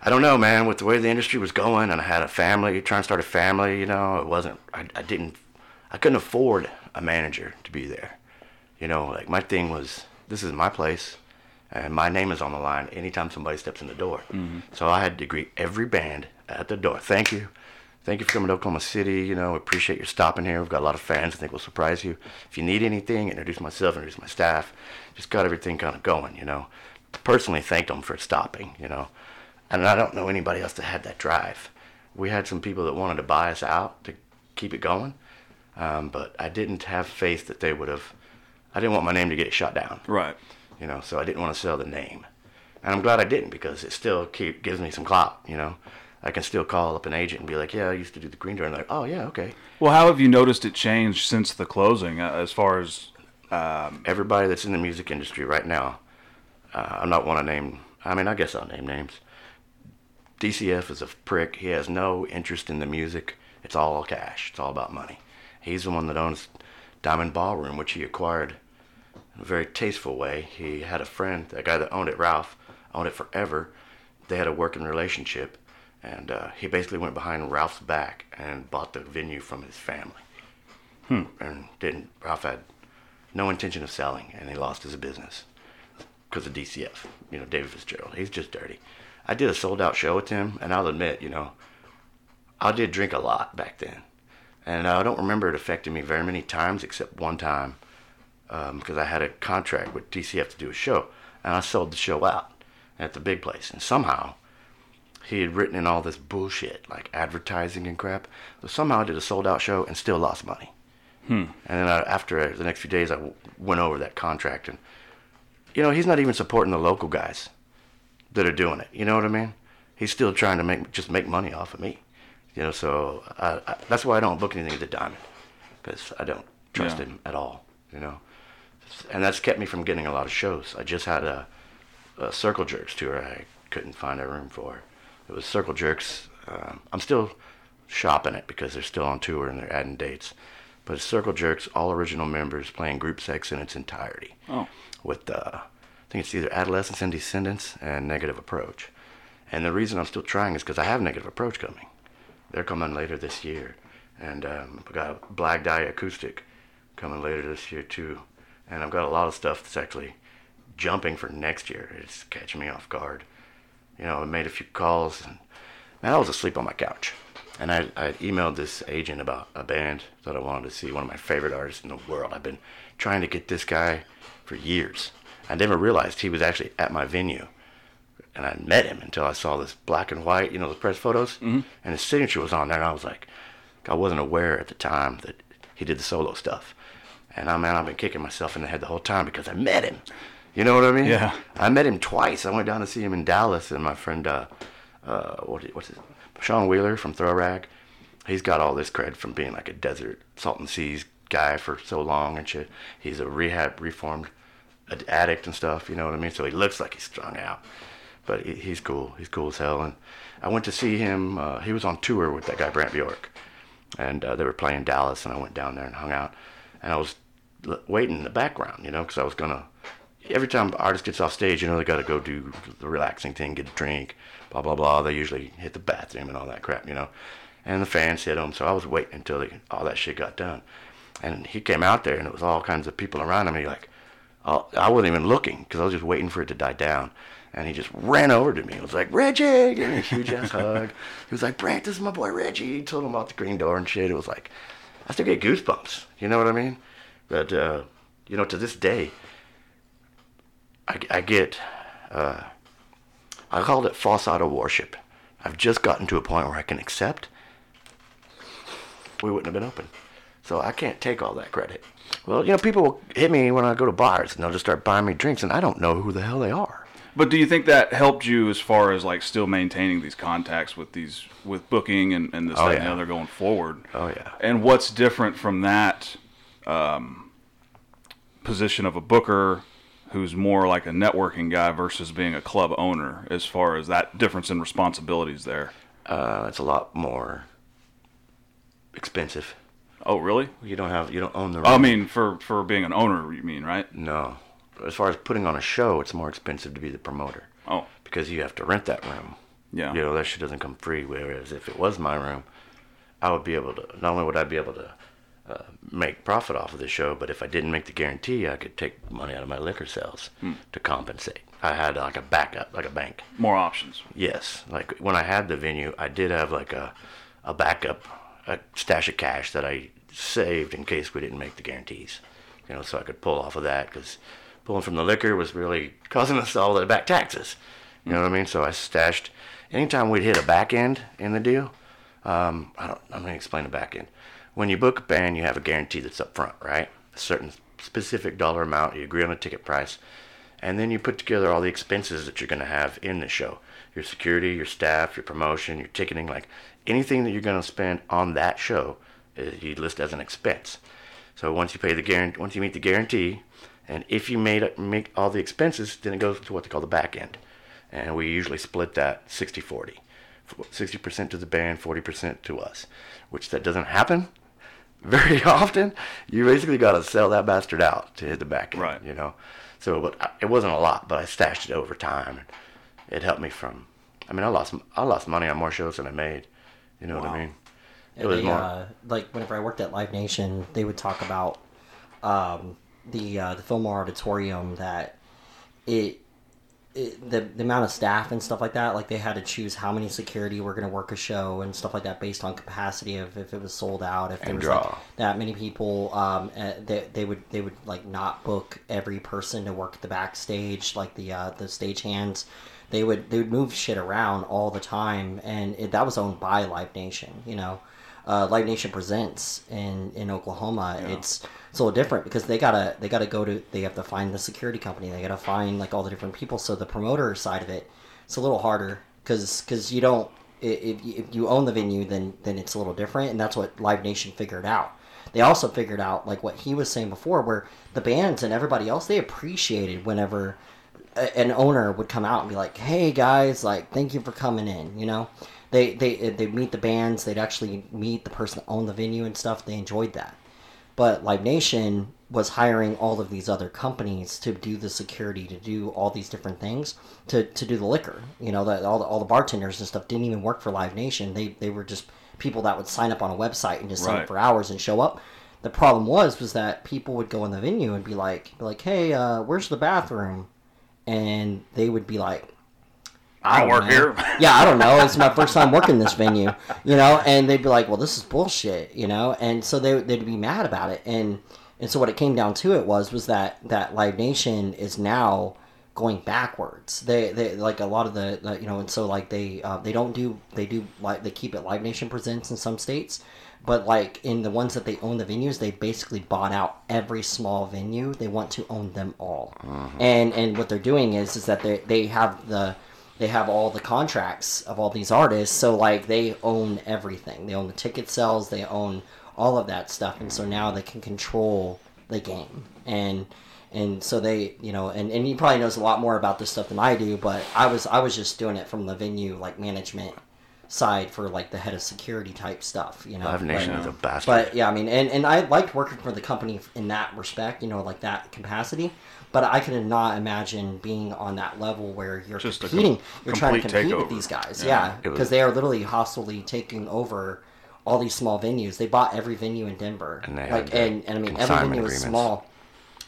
I don't know, man. With the way the industry was going, and I had a family, trying to start a family, you know, it wasn't, I, I didn't, I couldn't afford a manager to be there. You know, like my thing was, this is my place. And my name is on the line anytime somebody steps in the door. Mm-hmm. So I had to greet every band at the door. Thank you. Thank you for coming to Oklahoma City. You know, we appreciate your stopping here. We've got a lot of fans. I think we'll surprise you. If you need anything, introduce myself, introduce my staff. Just got everything kind of going, you know. Personally thanked them for stopping, you know. And I don't know anybody else that had that drive. We had some people that wanted to buy us out to keep it going. Um, but I didn't have faith that they would have. I didn't want my name to get shut down. Right. You know, so I didn't want to sell the name. And I'm glad I didn't because it still keep, gives me some clout, you know. I can still call up an agent and be like, yeah, I used to do the Green Door. And they're like, oh, yeah, okay. Well, how have you noticed it change since the closing uh, as far as... Um... Everybody that's in the music industry right now, uh, I'm not one to name... I mean, I guess I'll name names. D C F is a prick. He has no interest in the music. It's all cash. It's all about money. He's the one that owns Diamond Ballroom, which he acquired... in a very tasteful way. He had a friend, a guy that owned it, Ralph, owned it forever. They had a working relationship, and uh, he basically went behind Ralph's back and bought the venue from his family. Hmm. And didn't Ralph had no intention of selling, and he lost his business because of D C F. You know, David Fitzgerald. He's just dirty. I did a sold-out show with him, and I'll admit, you know, I did drink a lot back then, and I don't remember it affecting me very many times except one time. Because um, I had a contract with D C F to do a show, and I sold the show out at the big place. And somehow, he had written in all this bullshit, like advertising and crap. So somehow I did a sold-out show and still lost money. Hmm. And then I, after uh, the next few days, I w- went over that contract. And, you know, he's not even supporting the local guys that are doing it. You know what I mean? He's still trying to make just make money off of me. You know, so I, I, that's why I don't book anything at the Diamond. Because I don't trust yeah. him at all, you know. and that's kept me from getting a lot of shows. I just had a, a Circle Jerks tour I couldn't find a room for. It was Circle Jerks. Um, I'm still shopping it because they're still on tour and they're adding dates. But it's Circle Jerks, all original members playing group sex in its entirety. Oh. With, uh, I think it's either Adolescence and Descendants and Negative Approach. And the reason I'm still trying is because I have Negative Approach coming. They're coming later this year. And um, I've got Black Dye Acoustic coming later this year, too. And I've got a lot of stuff that's actually jumping for next year. It's catching me off guard. You know, I made a few calls, and man, I was asleep on my couch. And I I emailed this agent about a band that I wanted to see, one of my favorite artists in the world. I've been trying to get this guy for years. I never realized he was actually at my venue. And I met him until I saw this black and white, you know, the press photos. Mm-hmm. And his signature was on there. And I was like, I wasn't aware at the time that he did the solo stuff. And I man, I've been kicking myself in the head the whole time because I met him. You know what I mean? Yeah. I met him twice. I went down to see him in Dallas, and my friend, uh, uh, what, what's his Sean Wheeler from Throw Rag, he's got all this cred from being like a desert salt and seas guy for so long and shit. He's a rehab, reformed addict and stuff, you know what I mean? So he looks like he's strung out, but he, he's cool. He's cool as hell. And I went to see him. Uh, he was on tour with that guy, Brant Bjork, and uh, they were playing Dallas, and I went down there and hung out, and I was l- waiting in the background, you know, because I was going to, every time an artist gets off stage, you know, they got to go do the relaxing thing, get a drink, blah, blah, blah. They usually hit the bathroom and all that crap, you know. And the fans hit them, so I was waiting until they, all that shit got done. And he came out there, and it was all kinds of people around him. He like, oh, I wasn't even looking because I was just waiting for it to die down. And he just ran over to me. He was like, Reggie, gave me a huge-ass hug. He was like, Brant, this is my boy Reggie. He told him about the Green Door and shit. It was like, I still get goosebumps, you know what I mean? But, uh, you know, to this day, I, I get, uh, I called it false idol worship. I've just gotten to a point where I can accept we wouldn't have been open. So I can't take all that credit. Well, you know, people will hit me when I go to bars, and they'll just start buying me drinks, and I don't know who the hell they are. But do you think that helped you as far as, like, still maintaining these contacts with these, with booking and, and this, oh, that, yeah. and the other going forward? Oh, yeah. And what's different from that um, position of a booker who's more like a networking guy versus being a club owner, as far as that difference in responsibilities there? Uh, it's a lot more expensive. Oh, really? You don't have, you don't own the room. I mean, for, for being an owner, you mean, right? No. As far as putting on a show, it's more expensive to be the promoter. Oh. Because you have to rent that room. Yeah. You know, that shit doesn't come free, whereas if it was my room, I would be able to, not only would I be able to Uh, make profit off of the show, but if I didn't make the guarantee, I could take money out of my liquor sales mm. to compensate. I had like a backup, like a bank. More options. Yes. Like when I had the venue, I did have like a, a backup, a stash of cash that I saved in case we didn't make the guarantees. You know, so I could pull off of that, because pulling from the liquor was really causing us all the back taxes. You mm. know what I mean? So I stashed. Anytime we'd hit a back end in the deal, um, I don't, I'm going to explain the back end. When you book a band, you have a guarantee that's up front, right? A certain specific dollar amount. You agree on a ticket price. And then you put together all the expenses that you're going to have in the show. Your security, your staff, your promotion, your ticketing. Like anything that you're going to spend on that show, you list as an expense. So once you pay the guarantee, once you meet the guarantee, and if you made make all the expenses, then it goes to what they call the back end. And we usually split that sixty forty. sixty percent to the band, forty percent to us. Which that doesn't happen very often. You basically got to sell that bastard out to hit the back end, right? You know, so but I, it wasn't a lot, but I stashed it over time. It helped me from. I mean, I lost I lost money on more shows than I made. You know wow. what I mean? It they, was more uh, like whenever I worked at Live Nation, they would talk about um, the uh, the Fillmore Auditorium, that it. It, the, the amount of staff and stuff like that, like they had to choose how many security were going to work a show and stuff like that based on capacity of if it was sold out, if there was like that many people, um, they, they would they would like not book every person to work the backstage, like the uh, the stagehands. They would they would move shit around all the time, and it, that was owned by Live Nation, you know. Uh, Live Nation Presents in, in Oklahoma, yeah. it's, it's a little different because they gotta they gotta go to they have to find the security company, they gotta find like all the different people. So the promoter side of it, it's a little harder because because you don't if, if you own the venue, then then it's a little different, and that's what Live Nation figured out. they also figured out, like what he was saying before, where the bands and everybody else, they appreciated whenever a, an owner would come out and be like, hey guys, like, thank you for coming in, you know? They they they meet the bands, they'd actually meet the person that owned the venue and stuff. They enjoyed that. But Live Nation was hiring all of these other companies to do the security, to do all these different things, to, to do the liquor. You know, the, all the all the bartenders and stuff didn't even work for Live Nation. They they were just people that would sign up on a website and just right. sign up for hours and show up. The problem was was that people would go in the venue and be like, be like, hey, uh, where's the bathroom? And they would be like, I don't work know. here. Yeah, I don't know. It's my first time working this venue, you know? And they'd be like, well, this is bullshit, you know? And so they, they'd be mad about it. And and so what it came down to it was was that, that Live Nation is now going backwards. They, they like, a lot of the, the you know, and so, like, they uh, they don't do, they do, like, they keep it Live Nation Presents in some states. But, like, in the ones that they own the venues, they basically bought out every small venue. They want to own them all. Mm-hmm. And and what they're doing is is that they they have the... They have all the contracts of all these artists, so, like, they own everything. They own the ticket sales, they own all of that stuff, and so now they can control the game. And and so they, you know, and, and he probably knows a lot more about this stuff than I do, but I was I was just doing it from the venue, like, management side for, like, the head of security type stuff, you know. Live Nation is a bastard. But, yeah, I mean, and, and I liked working for the company in that respect, you know, like, that capacity. But I could not imagine being on that level where you're just competing. Com- you're trying to compete takeover. with these guys. Yeah, because yeah, was... they are literally hostily taking over all these small venues. They bought every venue in Denver. And they like, had and, and I mean, every venue was small.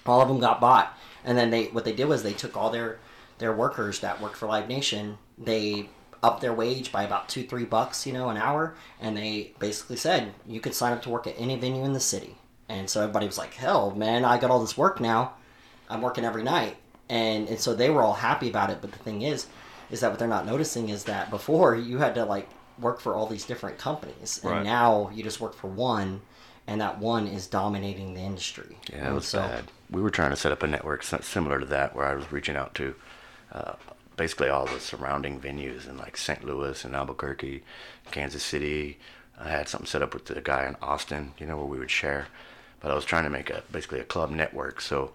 All of them got bought. And then they what they did was they took all their, their workers that worked for Live Nation. They upped their wage by about two, three bucks, you know, an hour. And they basically said, you could sign up to work at any venue in the city. And so everybody was like, hell, man, I got all this work now. I'm working every night, and, and so they were all happy about it, but the thing is, is that what they're not noticing is that before, you had to, like, work for all these different companies, and right. now you just work for one, and that one is dominating the industry. Yeah, it was so, bad. We were trying to set up a network similar to that, where I was reaching out to uh, basically all the surrounding venues in, like, Saint Louis and Albuquerque, Kansas City. I had something set up with the guy in Austin, you know, where we would share, but I was trying to make a basically a club network, so...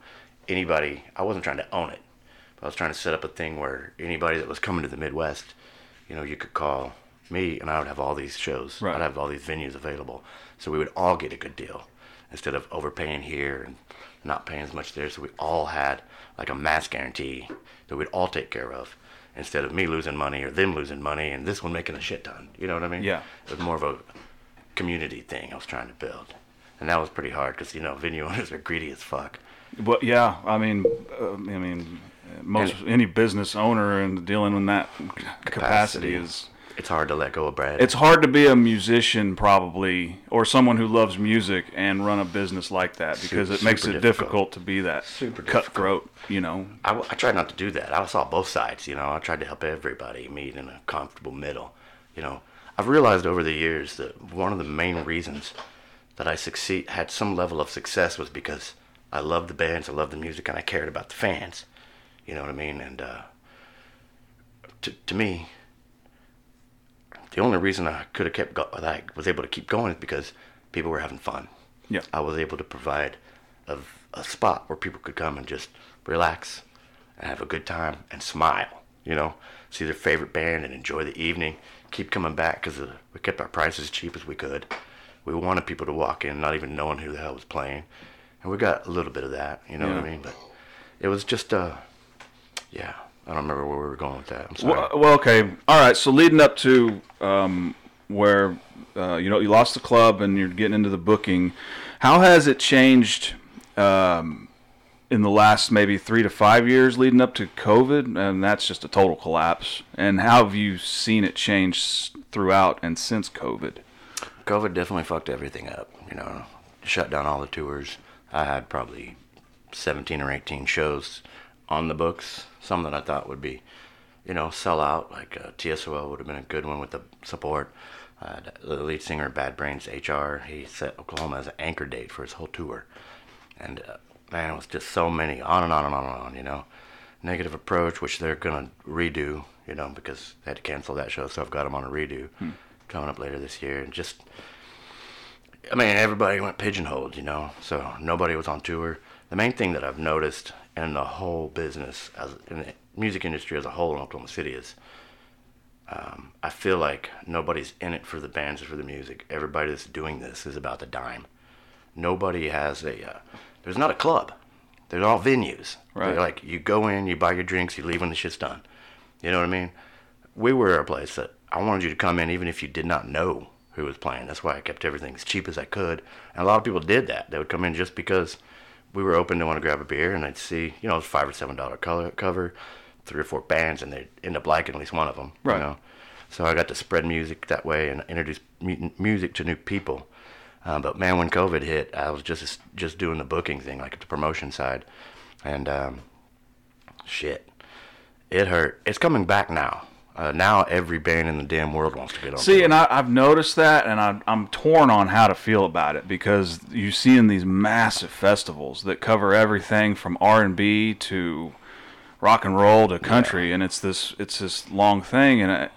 Anybody, I wasn't trying to own it, but I was trying to set up a thing where anybody that was coming to the Midwest, you know, you could call me and I would have all these shows. Right. I'd have all these venues available. So we would all get a good deal instead of overpaying here and not paying as much there. So we all had like a mass guarantee that we'd all take care of instead of me losing money or them losing money and this one making a shit ton. You know what I mean? Yeah. It was more of a community thing I was trying to build. And that was pretty hard because, you know, venue owners are greedy as fuck. Well, yeah, I mean, uh, I mean, most and, any business owner and dealing in that capacity, capacity is it's hard to let go of Brad. It's hard to be a musician probably or someone who loves music and run a business like that because super, it makes it difficult. difficult to be that super cutthroat. You know, I, I tried not to do that. I saw both sides. You know, I tried to help everybody meet in a comfortable middle. You know, I've realized over the years that one of the main reasons that I succeed had some level of success was because. I loved the bands, I loved the music, and I cared about the fans. You know what I mean? And uh, to to me, the only reason I could have kept go- that I was able to keep going is because people were having fun. Yeah, I was able to provide a, a spot where people could come and just relax and have a good time and smile. You know, see their favorite band and enjoy the evening. Keep coming back because we kept our prices as cheap as we could. We wanted people to walk in not even knowing who the hell was playing. And we got a little bit of that, you know yeah. what I mean? But it was just, uh, yeah, I don't remember where we were going with that. I'm sorry. Well, well okay. All right, so leading up to um, where, uh, you know, you lost the club and you're getting into the booking, how has it changed um, in the last maybe three to five years leading up to COVID? And that's just a total collapse. And how have you seen it change throughout and since COVID? COVID definitely fucked everything up, you know, shut down all the tours. I had probably seventeen or eighteen shows on the books, some that I thought would be, you know, sell out, like uh, T S O L would have been a good one with the support. Uh, the lead singer of Bad Brains, H R, he set Oklahoma as an anchor date for his whole tour. And, uh, man, it was just so many, on and on and on and on, you know. Negative Approach, which they're going to redo, you know, because they had to cancel that show, so I've got them on a redo hmm. coming up later this year. And just... I mean, everybody went pigeonholed, you know, so nobody was on tour. The main thing that I've noticed in the whole business, as in the music industry as a whole in Oklahoma City, is um, I feel like nobody's in it for the bands or for the music. Everybody that's doing this is about the dime. Nobody has a, uh, there's not a club. They're all venues. Right. They're like, you go in, you buy your drinks, you leave when the shit's done. You know what I mean? We were a place that I wanted you to come in even if you did not know who was playing. That's why I kept everything as cheap as I could. And a lot of people did that. They would come in just because we were open to want to grab a beer, and I'd see, you know, five or seven dollar color cover, three or four bands, and they'd end up liking at least one of them. Right. You know? So I got to spread music that way and introduce mu- music to new people. Um, but man, when COVID hit, I was just just doing the booking thing, like the promotion side, and um, shit, it hurt. It's coming back now. Uh, now every band in the damn world wants to get on. See, and I, I've noticed that, and I, I'm torn on how to feel about it, because you see in these massive festivals that cover everything from R and B to rock and roll to country, yeah. and it's this it's this long thing. And I,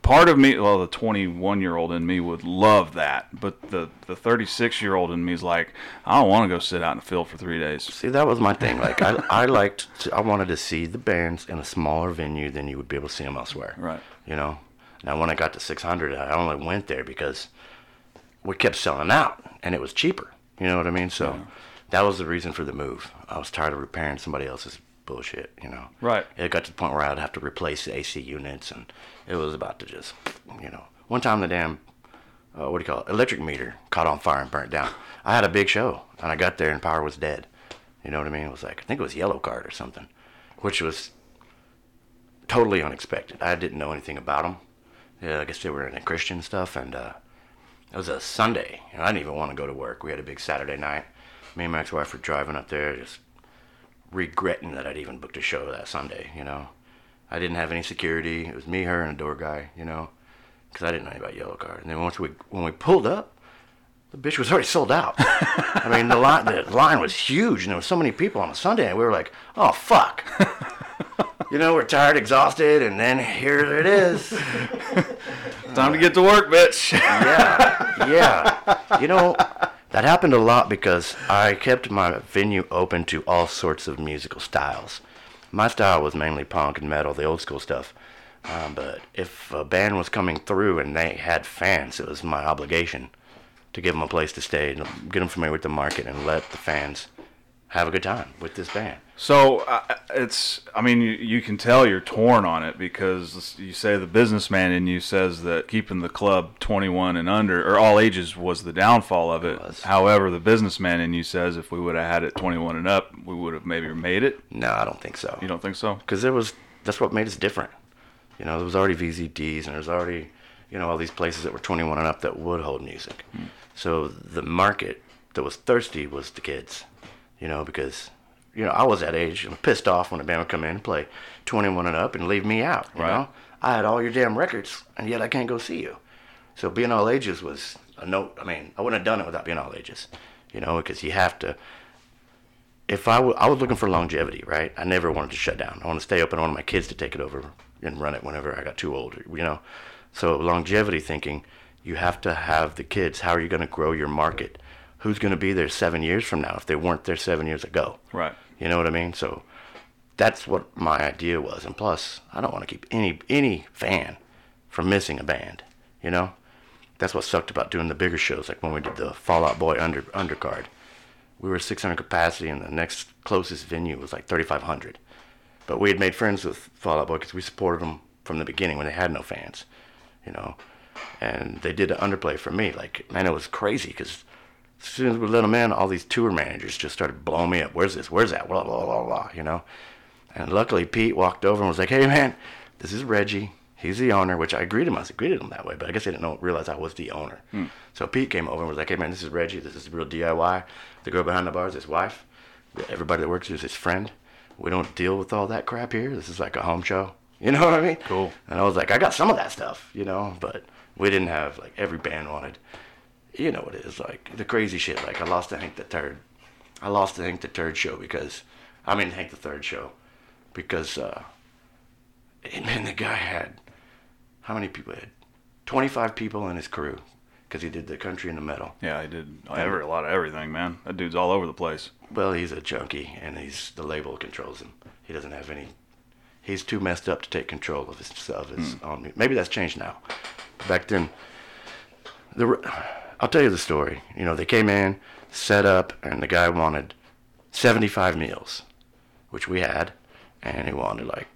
part of me, well, the twenty-one-year-old in me would love that, but the, the thirty-six-year-old in me is like, I don't want to go sit out in the field for three days. See, that was my thing. Like, I I liked, to, I wanted to see the bands in a smaller venue than you would be able to see them elsewhere. Right. You know? Now, when I got to six hundred, I only went there because we kept selling out, and it was cheaper. You know what I mean? So yeah. That was the reason for the move. I was tired of repairing somebody else's bullshit, you know. Right. It got to the point where I'd have to replace the A C units, and it was about to just, you know. One time the damn, uh, what do you call it, electric meter caught on fire and burnt down. I had a big show, and I got there, and power was dead. You know what I mean? It was like, I think it was yellow card or something, which was totally unexpected. I didn't know anything about them. Yeah, I guess they were into Christian stuff, and uh, it was a Sunday, and I didn't even want to go to work. We had a big Saturday night. Me and my ex-wife were driving up there, just regretting that I'd even booked a show that Sunday, you know. I didn't have any security. It was me, her, and a door guy, you know, because I didn't know anything about yellow card. And then once we when we pulled up, the bitch was already sold out. I mean, the line the line was huge, and there were so many people on a Sunday, and we were like, oh fuck, you know, we're tired, exhausted, and then here it is. Time uh, to get to work, bitch. yeah, yeah, you know. That happened a lot because I kept my venue open to all sorts of musical styles. My style was mainly punk and metal, the old school stuff. Um, but if a band was coming through and they had fans, it was my obligation to give them a place to stay, get them familiar with the market, and let the fans have a good time with this band. So uh, it's, I mean, you, you can tell you're torn on it because you say the businessman in you says that keeping the club twenty-one and under, or all ages, was the downfall of it. it However, the businessman in you says if we would have had it twenty-one and up, we would have maybe made it. No, I don't think so. You don't think so? Because there was, that's what made us different. You know, there was already V Z Ds, and there was already, you know, all these places that were twenty-one and up that would hold music. Hmm. So the market that was thirsty was the kids, you know, because... You know, I was that age and pissed off when a band would come in and play twenty-one and up and leave me out, you right. know? I had all your damn records, and yet I can't go see you. So being all ages was a no. I mean, I wouldn't have done it without being all ages, you know, because you have to. If I, w- I was looking for longevity, right? I never wanted to shut down. I want to stay open. I wanted my kids to take it over and run it whenever I got too old, you know? So longevity thinking, you have to have the kids. How are you going to grow your market? Who's going to be there seven years from now if they weren't there seven years ago? Right. You know what I mean? So that's what my idea was. And plus, I don't want to keep any any fan from missing a band, you know? That's what sucked about doing the bigger shows, like when we did the Fall Out Boy under undercard. We were six hundred capacity, and the next closest venue was like thirty-five hundred. But we had made friends with Fall Out Boy because we supported them from the beginning when they had no fans, you know? And they did an underplay for me. Like, man, it was crazy because... As soon as we let them in, all these tour managers just started blowing me up. Where's this? Where's that? Blah, blah, blah, blah, you know? And luckily, Pete walked over and was like, hey, man, this is Reggie. He's the owner, which I greeted him. I greeted him that way, but I guess they didn't know, realize I was the owner. Hmm. So Pete came over and was like, hey, man, this is Reggie. This is real D I Y. The girl behind the bar is his wife. Everybody that works here is his friend. We don't deal with all that crap here. This is like a home show. You know what I mean? Cool. And I was like, I got some of that stuff, you know? But we didn't have, like, every band wanted... You know what it is, like, the crazy shit. Like, I lost the Hank the Third. I lost the Hank the Third show because, I mean, Hank the Third show. Because, uh, and man, the guy had, how many people had? twenty-five people in his crew because he did the country and the metal. Yeah, he did every, a lot of everything, man. That dude's all over the place. Well, he's a junkie, and he's the label controls him. He doesn't have any... He's too messed up to take control of his, of his mm. own... Maybe that's changed now. Back then, the I'll tell you the story. You know, they came in, set up, and the guy wanted seventy-five meals, which we had, and he wanted, like...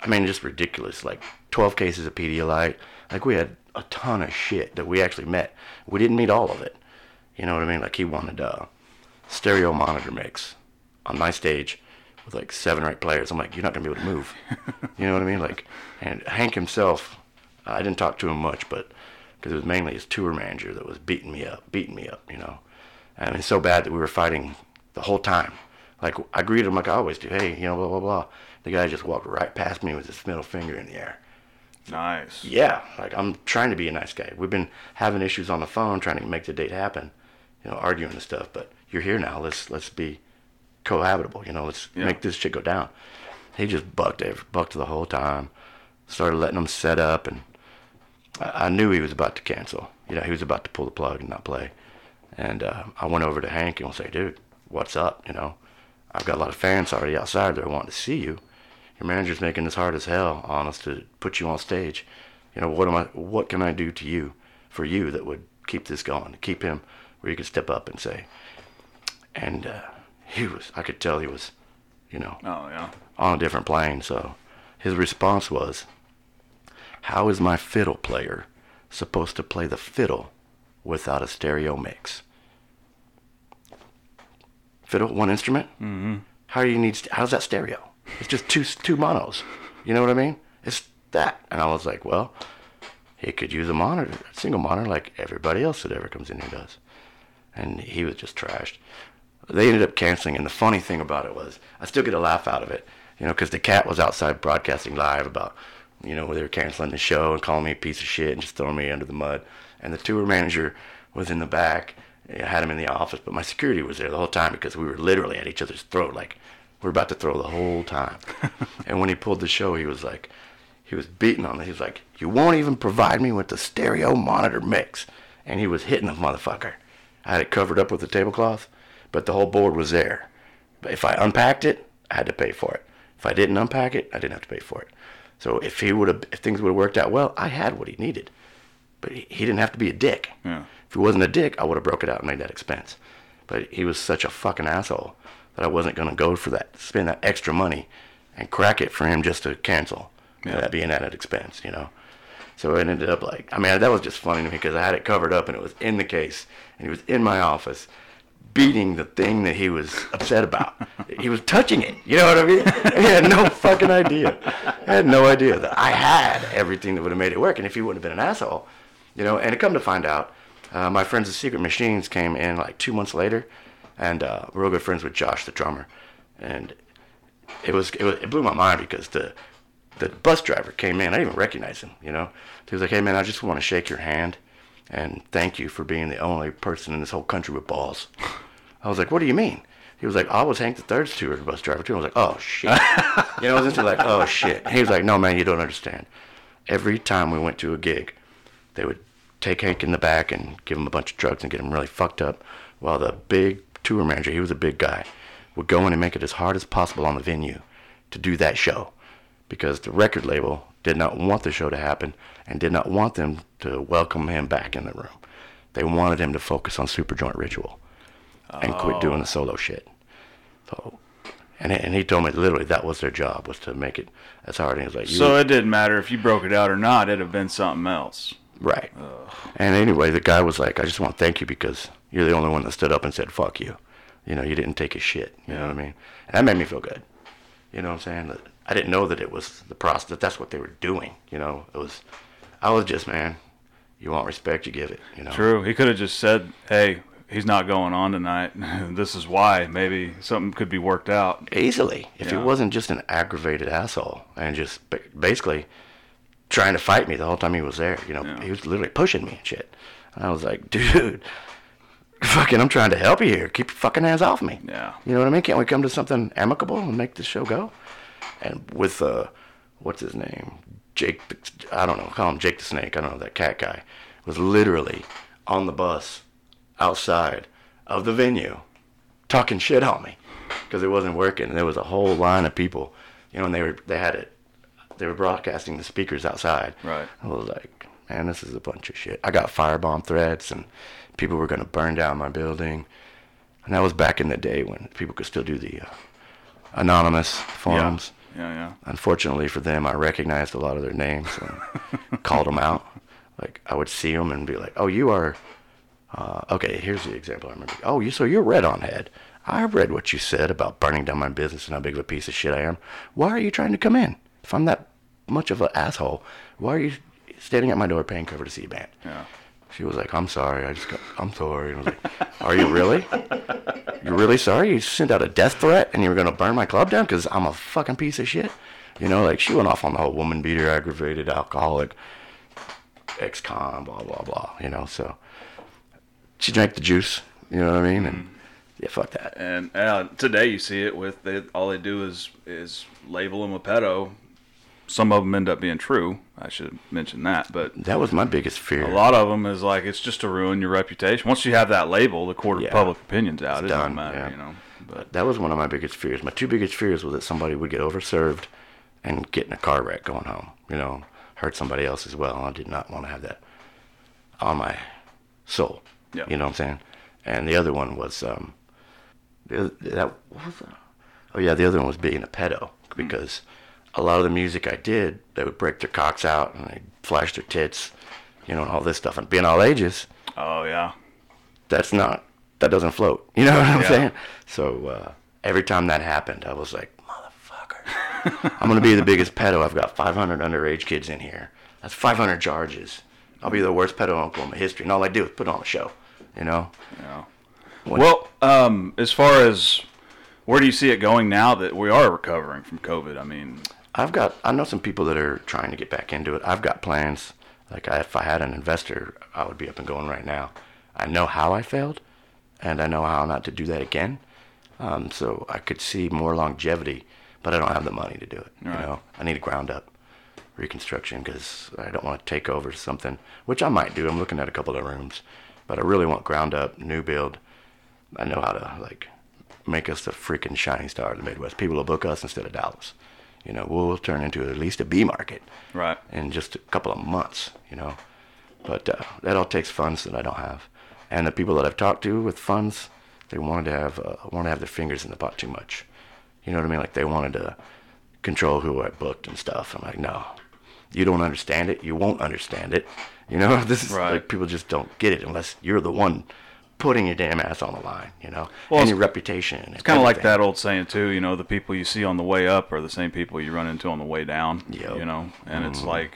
I mean, just ridiculous, like twelve cases of Pedialyte. Like, we had a ton of shit that we actually met. We didn't meet all of it. You know what I mean? Like, he wanted a stereo monitor mix on my stage with, like, seven or eight players. I'm like, you're not going to be able to move. You know what I mean? Like, and Hank himself, I didn't talk to him much, but because it was mainly his tour manager that was beating me up, beating me up, you know. I mean, so bad that we were fighting the whole time. Like, I greeted him like I always do. Hey, you know, blah, blah, blah. The guy just walked right past me with his middle finger in the air. Nice. Yeah, like, I'm trying to be a nice guy. We've been having issues on the phone, trying to make the date happen, you know, arguing and stuff. But you're here now. Let's let's be cohabitable. You know, let's yeah. make this shit go down. He just bucked it, bucked the whole time. Started letting him set up, and I, I knew he was about to cancel. You know, he was about to pull the plug and not play. And uh, I went over to Hank and I said, dude, what's up? You know, I've got a lot of fans already outside there wanting to see you. Your manager's making this hard as hell on us to put you on stage. You know, what am I? What can I do to you, for you, that would keep this going, to keep him where you could step up and say? And uh, he was, I could tell he was, you know, oh, yeah. on a different plane. So his response was, how is my fiddle player supposed to play the fiddle without a stereo mix? Fiddle, one instrument? Mm-hmm. How do you need, how's that stereo? It's just two two monos. You know what I mean? It's that. And I was like, well, he could use a monitor, a single monitor, like everybody else that ever comes in here does. And he was just trashed. They ended up canceling. And the funny thing about it was, I still get a laugh out of it, you know, because the cat was outside broadcasting live about, you know, they were canceling the show and calling me a piece of shit and just throwing me under the mud. And the tour manager was in the back. I had him in the office, but my security was there the whole time because we were literally at each other's throat, like, we're about to throw the whole time. And when he pulled the show, he was like, he was beating on it. He was like, you won't even provide me with the stereo monitor mix. And he was hitting the motherfucker. I had it covered up with a tablecloth, but the whole board was there. But if I unpacked it, I had to pay for it. If I didn't unpack it, I didn't have to pay for it. So if he would have, if things would have worked out well, I had what he needed. But he, he didn't have to be a dick. Yeah. If he wasn't a dick, I would have broke it out and made that expense. But he was such a fucking asshole. That I wasn't going to go for that, spend that extra money and crack it for him just to cancel. Yeah. That being at an expense, you know. So it ended up like, I mean, that was just funny to me because I had it covered up and it was in the case and he was in my office beating the thing that he was upset about. He was touching it, you know what I mean? I had no fucking idea. I had no idea that I had everything that would have made it work. And if he wouldn't have been an asshole, you know, and it come to find out, uh, my friends at Secret Machines came in like two months later. And uh, we're real good friends with Josh, the drummer, and it was, it was it blew my mind because the the bus driver came in. I didn't even recognize him, you know. He was like, "Hey man, I just want to shake your hand and thank you for being the only person in this whole country with balls." I was like, "What do you mean?" He was like, "I was Hank the Third's tour bus driver too." I was like, "Oh shit," you know. I was into like, "Oh shit." He was like, "No man, you don't understand. Every time we went to a gig, they would take Hank in the back and give him a bunch of drugs and get him really fucked up, while the big tour manager, he was a big guy, would go in and make it as hard as possible on the venue to do that show because the record label did not want the show to happen and did not want them to welcome him back in the room. They wanted him to focus on Superjoint Ritual and oh. quit doing the solo shit. So, and and he told me literally that was their job, was to make it as hard. And he was like, so it didn't matter if you broke it out or not, it'd have been something else. Right. Ugh. And anyway, the guy was like, I just want to thank you because you're the only one that stood up and said, fuck you. You know, you didn't take his shit. You yeah. know what I mean? And that made me feel good. You know what I'm saying? That I didn't know that it was the process, that that's what they were doing. You know, it was, I was just, man, you want respect, you give it. You know. True. He could have just said, hey, he's not going on tonight. This is why. Maybe something could be worked out. Easily. If yeah. he wasn't just an aggravated asshole and just basically trying to fight me the whole time he was there. You know, yeah. he was literally pushing me and shit. And I was like, dude, fucking, I'm trying to help you here. Keep your fucking hands off me. Yeah. You know what I mean? Can't we come to something amicable and make this show go? And with, uh, what's his name? Jake, the, I don't know, call him Jake the Snake. I don't know, that cat guy was literally on the bus outside of the venue talking shit on me because it wasn't working. And there was a whole line of people, you know, and they were they had it. They were broadcasting the speakers outside. Right. I was like, man, this is a bunch of shit. I got firebomb threats, and people were going to burn down my building. And that was back in the day when people could still do the uh, anonymous forums. Yeah. yeah, yeah. Unfortunately for them, I recognized a lot of their names and called them out. Like, I would see them and be like, oh, you are... Uh, okay, here's the example I remember. Oh, you so you're Red On Head. I read what you said about burning down my business and how big of a piece of shit I am. Why are you trying to come in? If I'm that much of an asshole, why are you standing at my door paying cover to see a band? Yeah. She was like, I'm sorry. I just got, I'm sorry. And I was like, are you really? You're really sorry? You sent out a death threat and you were going to burn my club down because I'm a fucking piece of shit? You know, like, she went off on the whole woman beater, aggravated alcoholic, ex-con, blah, blah, blah. You know, so she drank the juice. You know what I mean? And yeah, fuck that. And uh, today you see it with, they, all they do is is label them a pedo. Some of them end up being true. I should mention that, but that was my biggest fear. A lot of them is like, it's just to ruin your reputation. Once you have that label, the court of yeah. public opinion's out. It's it done, doesn't matter, yeah. you know. But that was one of my biggest fears. My two biggest fears was that somebody would get overserved and get in a car wreck going home. You know, hurt somebody else as well. I did not want to have that on my soul. Yeah. You know what I'm saying? And the other one was um, the other, that what was that? Oh yeah, the other one was being a pedo because. Mm. A lot of the music I did, they would break their cocks out and they'd flash their tits, you know, and all this stuff. And being all ages. Oh, yeah. That's not, that doesn't float. You know what I'm yeah. saying? So uh, every time that happened, I was like, motherfucker. I'm going to be the biggest pedo. I've got five hundred underage kids in here. That's five hundred charges. I'll be the worst pedo in Oklahoma history. And all I do is put on a show, you know? Yeah. When, well, um, as far as where do you see it going now that we are recovering from COVID? I mean... I've got, I know some people that are trying to get back into it. I've got plans. Like, I, if I had an investor, I would be up and going right now. I know how I failed, and I know how not to do that again. Um, so I could see more longevity, but I don't have the money to do it. Right. You know, I need a ground up reconstruction because I don't want to take over something, which I might do. I'm looking at a couple of rooms, but I really want ground up, new build. I know how to, like, make us the freaking shining star of the Midwest. People will book us instead of Dallas. You know, we'll turn into at least a B market, right? In just a couple of months, you know. But uh, that all takes funds that I don't have, and the people that I've talked to with funds, they wanted to have uh, wanted to have their fingers in the pot too much. You know what I mean? Like, they wanted to control who I booked and stuff. I'm like, no, you don't understand it. You won't understand it. You know, this is right. Like, people just don't get it unless you're the one putting your damn ass on the line, you know, well, and your reputation. It's kind of like that old saying, too, you know, the people you see on the way up are the same people you run into on the way down, yep. you know, and mm-hmm. it's like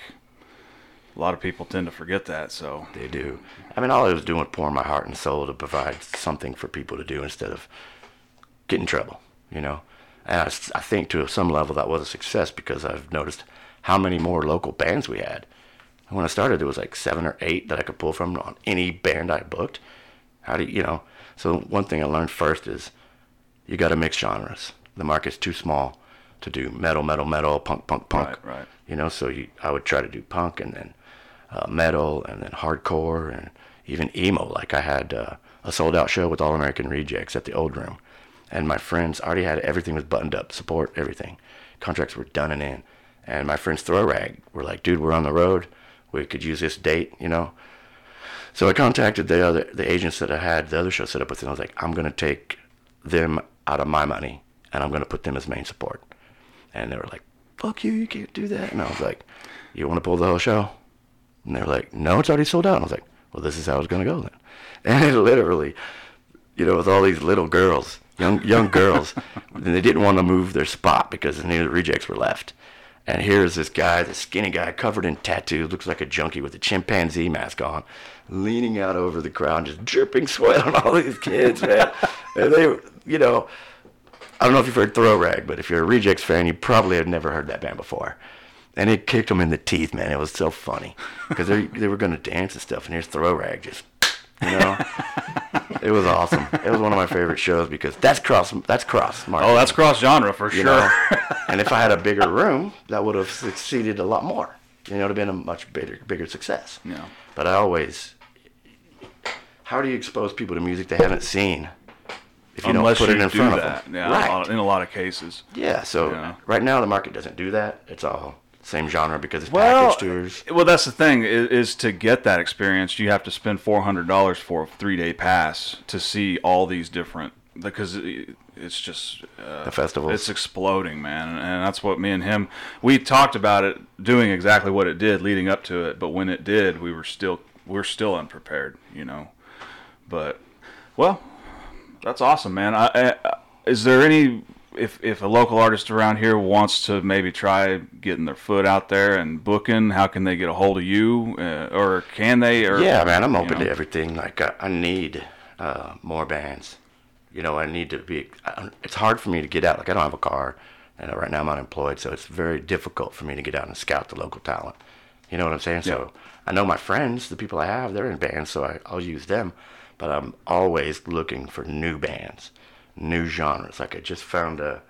a lot of people tend to forget that, so. They do. I mean, all I was doing was pouring my heart and soul to provide something for people to do instead of get in trouble, you know. And I, I think to some level that was a success because I've noticed how many more local bands we had. And when I started, there was like seven or eight that I could pull from on any band I booked. How do you, you know, so one thing I learned first is you got to mix genres. The market's too small to do metal, metal, metal, punk, punk, punk. Right, right. You know, so you, I would try to do punk and then uh, metal and then hardcore and even emo. Like, I had uh, a sold-out show with All American Rejects at the Old Room. And my friends already had, everything was buttoned up, support, everything. Contracts were done and in. And my friends Throw Rag were like, dude, we're on the road. We could use this date, you know. So I contacted the other the agents that I had the other show set up with, and I was like, I'm going to take them out of my money, and I'm going to put them as main support. And they were like, fuck you, you can't do that. And I was like, you want to pull the whole show? And they were like, no, it's already sold out. And I was like, well, this is how it's going to go then. And it literally, you know, with all these little girls, young young girls, they didn't want to move their spot because the new rejects were left. And here's this guy, this skinny guy, covered in tattoos, looks like a junkie with a chimpanzee mask on, leaning out over the crowd, just dripping sweat on all these kids, man. And they, you know, I don't know if you've heard Throw Rag, but if you're a Rejects fan, you probably have never heard that band before. And it kicked them in the teeth, man. It was so funny because they they were going to dance and stuff, and here's Throw Rag just, you know. It was awesome. It was one of my favorite shows because that's cross. That's cross. Marketing. Oh, that's cross genre for sure. You know? And if I had a bigger room, that would have succeeded a lot more. You know, it would have been a much bigger, bigger success. Yeah. But I always, how do you expose people to music they haven't seen if you Unless don't put you it in do front that. of them? Yeah, right. In a lot of cases. Yeah, so yeah. right now the market doesn't do that. It's all same genre because it's well, package tours. Well, that's the thing, is, is to get that experience, you have to spend four hundred dollars for a three-day pass to see all these different, because it's just uh, the festival. It's exploding, man, and that's what me and him, we talked about it doing exactly what it did leading up to it, but when it did, we were still we're still unprepared, you know. But well, that's awesome, man. I, I, is there any if if a local artist around here wants to maybe try getting their foot out there and booking, how can they get a hold of you, uh, or can they? Or yeah, man, I'm open know. to everything. Like I, I need uh, more bands. You know, I need to be, it's hard for me to get out. Like, I don't have a car, and right now I'm unemployed, so it's very difficult for me to get out and scout the local talent. You know what I'm saying? Yeah. So I know my friends, the people I have, they're in bands, so I, I'll use them. But I'm always looking for new bands, new genres. Like, I just found a,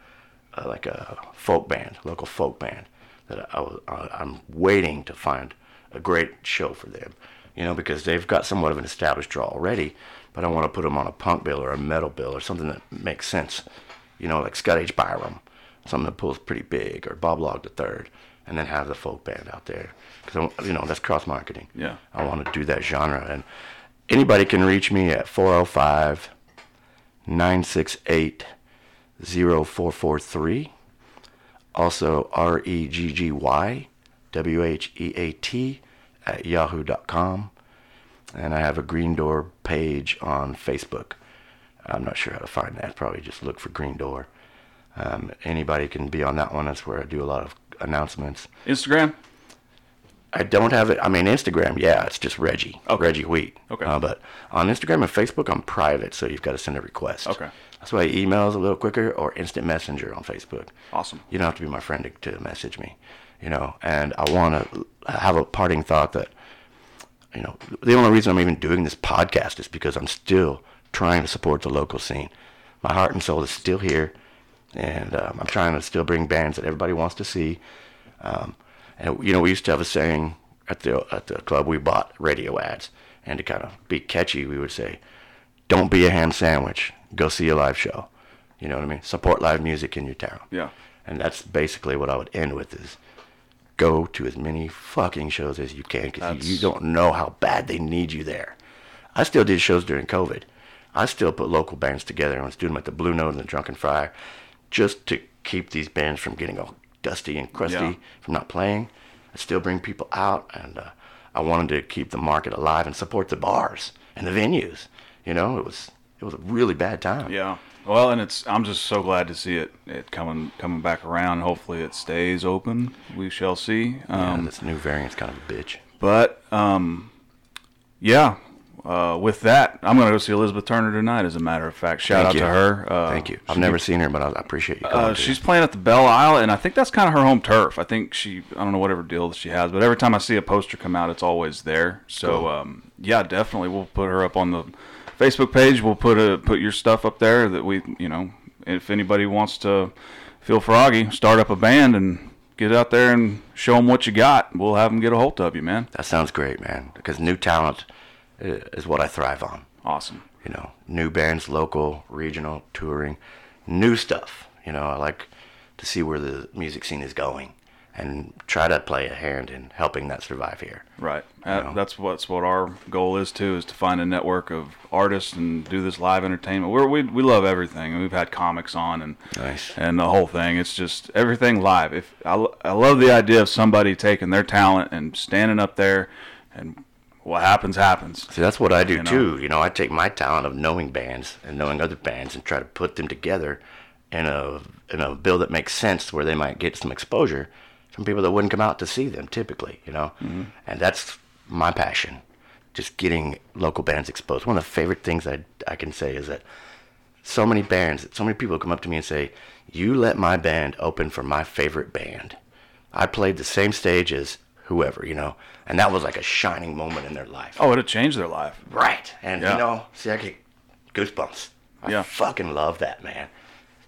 a like a folk band, local folk band, that I, I, I'm waiting to find a great show for them. You know, because they've got somewhat of an established draw already, but I want to put them on a punk bill or a metal bill or something that makes sense. You know, like Scott H. Byram, something that pulls pretty big, or Bob Log the Third, and then have the folk band out there. Because, you know, that's cross-marketing. Yeah. I want to do that genre. And anybody can reach me at four oh five, nine six eight, oh four four three. Also, R E G G Y W H E A T at yahoo dot com. And I have a Green Door page on Facebook. I'm not sure how to find that. Probably just look for Green Door. Um, anybody can be on that one. That's where I do a lot of announcements. Instagram? I don't have it. I mean, Instagram, yeah, it's just Reggie. Okay. Reggie Wheat. Okay. Uh, but on Instagram and Facebook, I'm private, so you've got to send a request. Okay. That's why email's a little quicker, or instant messenger on Facebook. Awesome. You don't have to be my friend to, to message me, you know. And I want to have a parting thought that, you know, the only reason I'm even doing this podcast is because I'm still trying to support the local scene. My heart and soul is still here, and um, I'm trying to still bring bands that everybody wants to see. Um, and you know, we used to have a saying at the at the club. We bought radio ads, and to kind of be catchy, we would say, "Don't be a ham sandwich. Go see a live show." You know what I mean? Support live music in your town. Yeah. And that's basically what I would end with is, go to as many fucking shows as you can, because you, you don't know how bad they need you there. I still did shows during COVID. I still put local bands together, and I was doing them at the Blue Note and the Drunken Friar, just to keep these bands from getting all dusty and crusty yeah. from not playing. I still bring people out, and uh, I wanted to keep the market alive and support the bars and the venues. You know, it was it was a really bad time. Yeah. Well, and it's I'm just so glad to see it, it coming coming back around. Hopefully it stays open. We shall see. Um, yeah, this new variant's kind of a bitch. But, um, yeah, uh, with that, I'm going to go see Elizabeth Turner tonight, as a matter of fact. Shout Thank out you. to her. Uh, Thank you. I've she, never seen her, but I appreciate you coming. Uh, she's you. playing at the Belle Isle, and I think that's kind of her home turf. I think she, I don't know whatever deal that she has, but every time I see a poster come out, it's always there. So, cool. um, yeah, definitely we'll put her up on the Facebook page. We'll put a put your stuff up there, that we, you know, if anybody wants to feel froggy, start up a band and get out there and show them what you got. We'll have them get a hold of you, man. That sounds great, man, because new talent is what I thrive on. Awesome. You know, new bands, local, regional, touring, new stuff. You know, I like to see where the music scene is going and try to play a hand in helping that survive here. Right. Uh, that's what's what our goal is, too, is to find a network of artists and do this live entertainment. We're, we we love everything. We've had comics on and nice. and the whole thing. It's just everything live. If I, I love the idea of somebody taking their talent and standing up there, and what happens, happens. See, that's what I do, you know? too. You know, I take my talent of knowing bands and knowing other bands and try to put them together in a in a bill that makes sense, where they might get some exposure from people that wouldn't come out to see them typically, you know. Mm-hmm. And that's my passion, just getting local bands exposed. One of the favorite things I, I can say is that so many bands, so many people come up to me and say, "You let my band open for my favorite band. I played the same stage as whoever," you know. And that was like a shining moment in their life. Oh, it'll change their life. Right. And, yeah. you know, see, I get goosebumps. I yeah. fucking love that, man.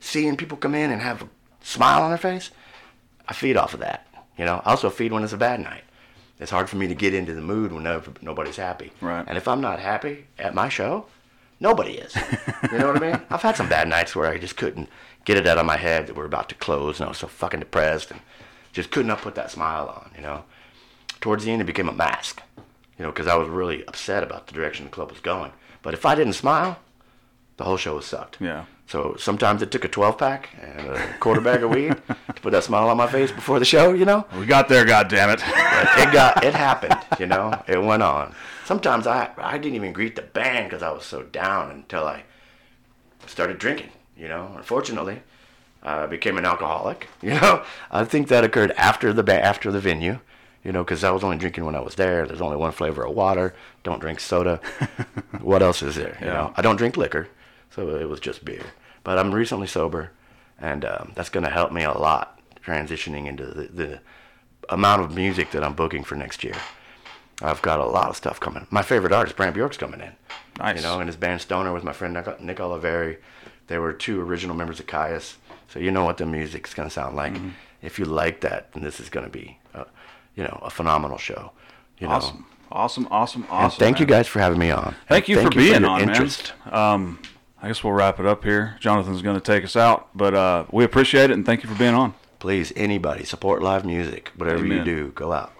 Seeing people come in and have a smile on their face, I feed off of that, you know. I also feed when it's a bad night. it's hard for me to get into the mood when no, nobody's happy. Right. And if I'm not happy at my show, nobody is. You know what I mean? I've had some bad nights where I just couldn't get it out of my head that we're about to close, and I was so fucking depressed and just could not put that smile on, you know? Towards the end, it became a mask, you know, because I was really upset about the direction the club was going. But if I didn't smile, the whole show was sucked. Yeah. So sometimes it took a twelve-pack and a quarter bag of weed to put that smile on my face before the show, you know? We got there, goddammit. It got, it happened, you know? It went on. Sometimes I, I didn't even greet the band because I was so down until I started drinking, you know? Unfortunately, I became an alcoholic, you know? I think that occurred after the ba- after the venue, you know, because I was only drinking when I was there. There's only one flavor of water. Don't drink soda. What else is there, you yeah. know? I don't drink liquor. So it was just beer. But I'm recently sober, and um, that's going to help me a lot transitioning into the, the amount of music that I'm booking for next year. I've got a lot of stuff coming. My favorite artist, Brant Bjork's, coming in. Nice. You know, and his band Stoner with my friend Nick, Nick Oliveri. They were two original members of Caius. So you know what the music's going to sound like. Mm-hmm. If you like that, then this is going to be, a, you know, a phenomenal show. You awesome. Know? Awesome, awesome, awesome. And thank man. you guys for having me on. Thank and you thank for you being for your on, interest. man. Um, I guess we'll wrap it up here. Jonathan's going to take us out, but uh, we appreciate it, and thank you for being on. Please, anybody, support live music. Whatever Amen. you do, go out.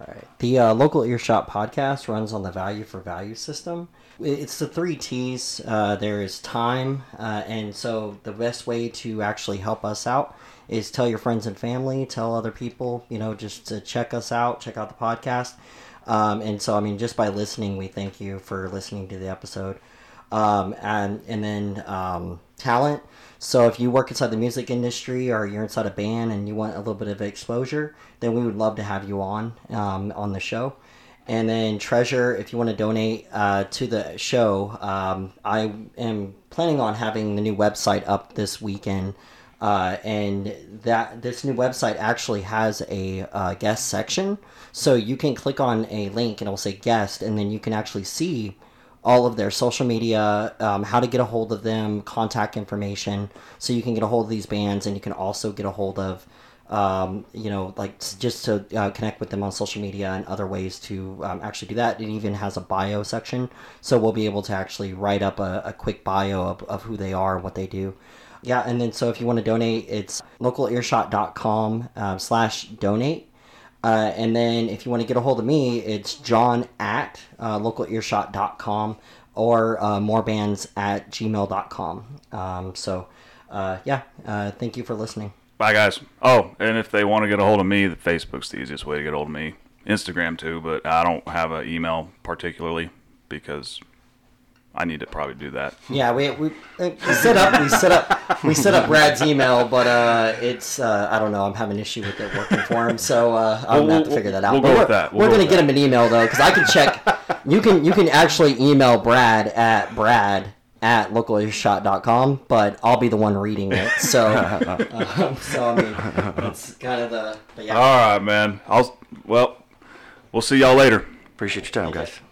All right. The uh, Local Earshot podcast runs on the value for value system. It's the three T's. Uh, there is time, uh, and so the best way to actually help us out is tell your friends and family, tell other people, you know, just to check us out, check out the podcast. Um, and so, I mean, just by listening, we thank you for listening to the episode. Um, and, and then, um, talent. So if you work inside the music industry or you're inside a band and you want a little bit of exposure, then we would love to have you on, um, on the show. And then treasure, if you want to donate, uh, to the show, um, I am planning on having the new website up this weekend. Uh, and that this new website actually has a, uh, guest section. So you can click on a link and it'll say guest, and then you can actually see all of their social media, um, how to get a hold of them, contact information, so you can get a hold of these bands, and you can also get a hold of, um, you know, like just to uh, connect with them on social media and other ways to um, actually do that. It even has a bio section, so we'll be able to actually write up a, a quick bio of, of who they are, what they do. Yeah, and then so if you want to donate, it's localearshot.com uh, slash donate. Uh, and then if you want to get a hold of me, it's john at uh, localearshot dot com or uh, morebands at gmail dot com. Um, so, uh, yeah, uh, thank you for listening. Bye, guys. Oh, and if they want to get a hold of me, Facebook's the easiest way to get a hold of me. Instagram, too, but I don't have an email particularly because I need to probably do that. Yeah, we we, we set up we set up we set up Brad's email, but uh, it's uh, I don't know. I'm having an issue with it working for him, so uh, I'm we'll, gonna have to figure that out. We'll but go with that. We'll we're go gonna with get that. him an email though, because I can check. You can you can actually email Brad at Brad at localearshot dot com, but I'll be the one reading it. So uh, so I mean, that's kind of the. But yeah. All right, man. I'll well, we'll see y'all later. Appreciate your time, guys.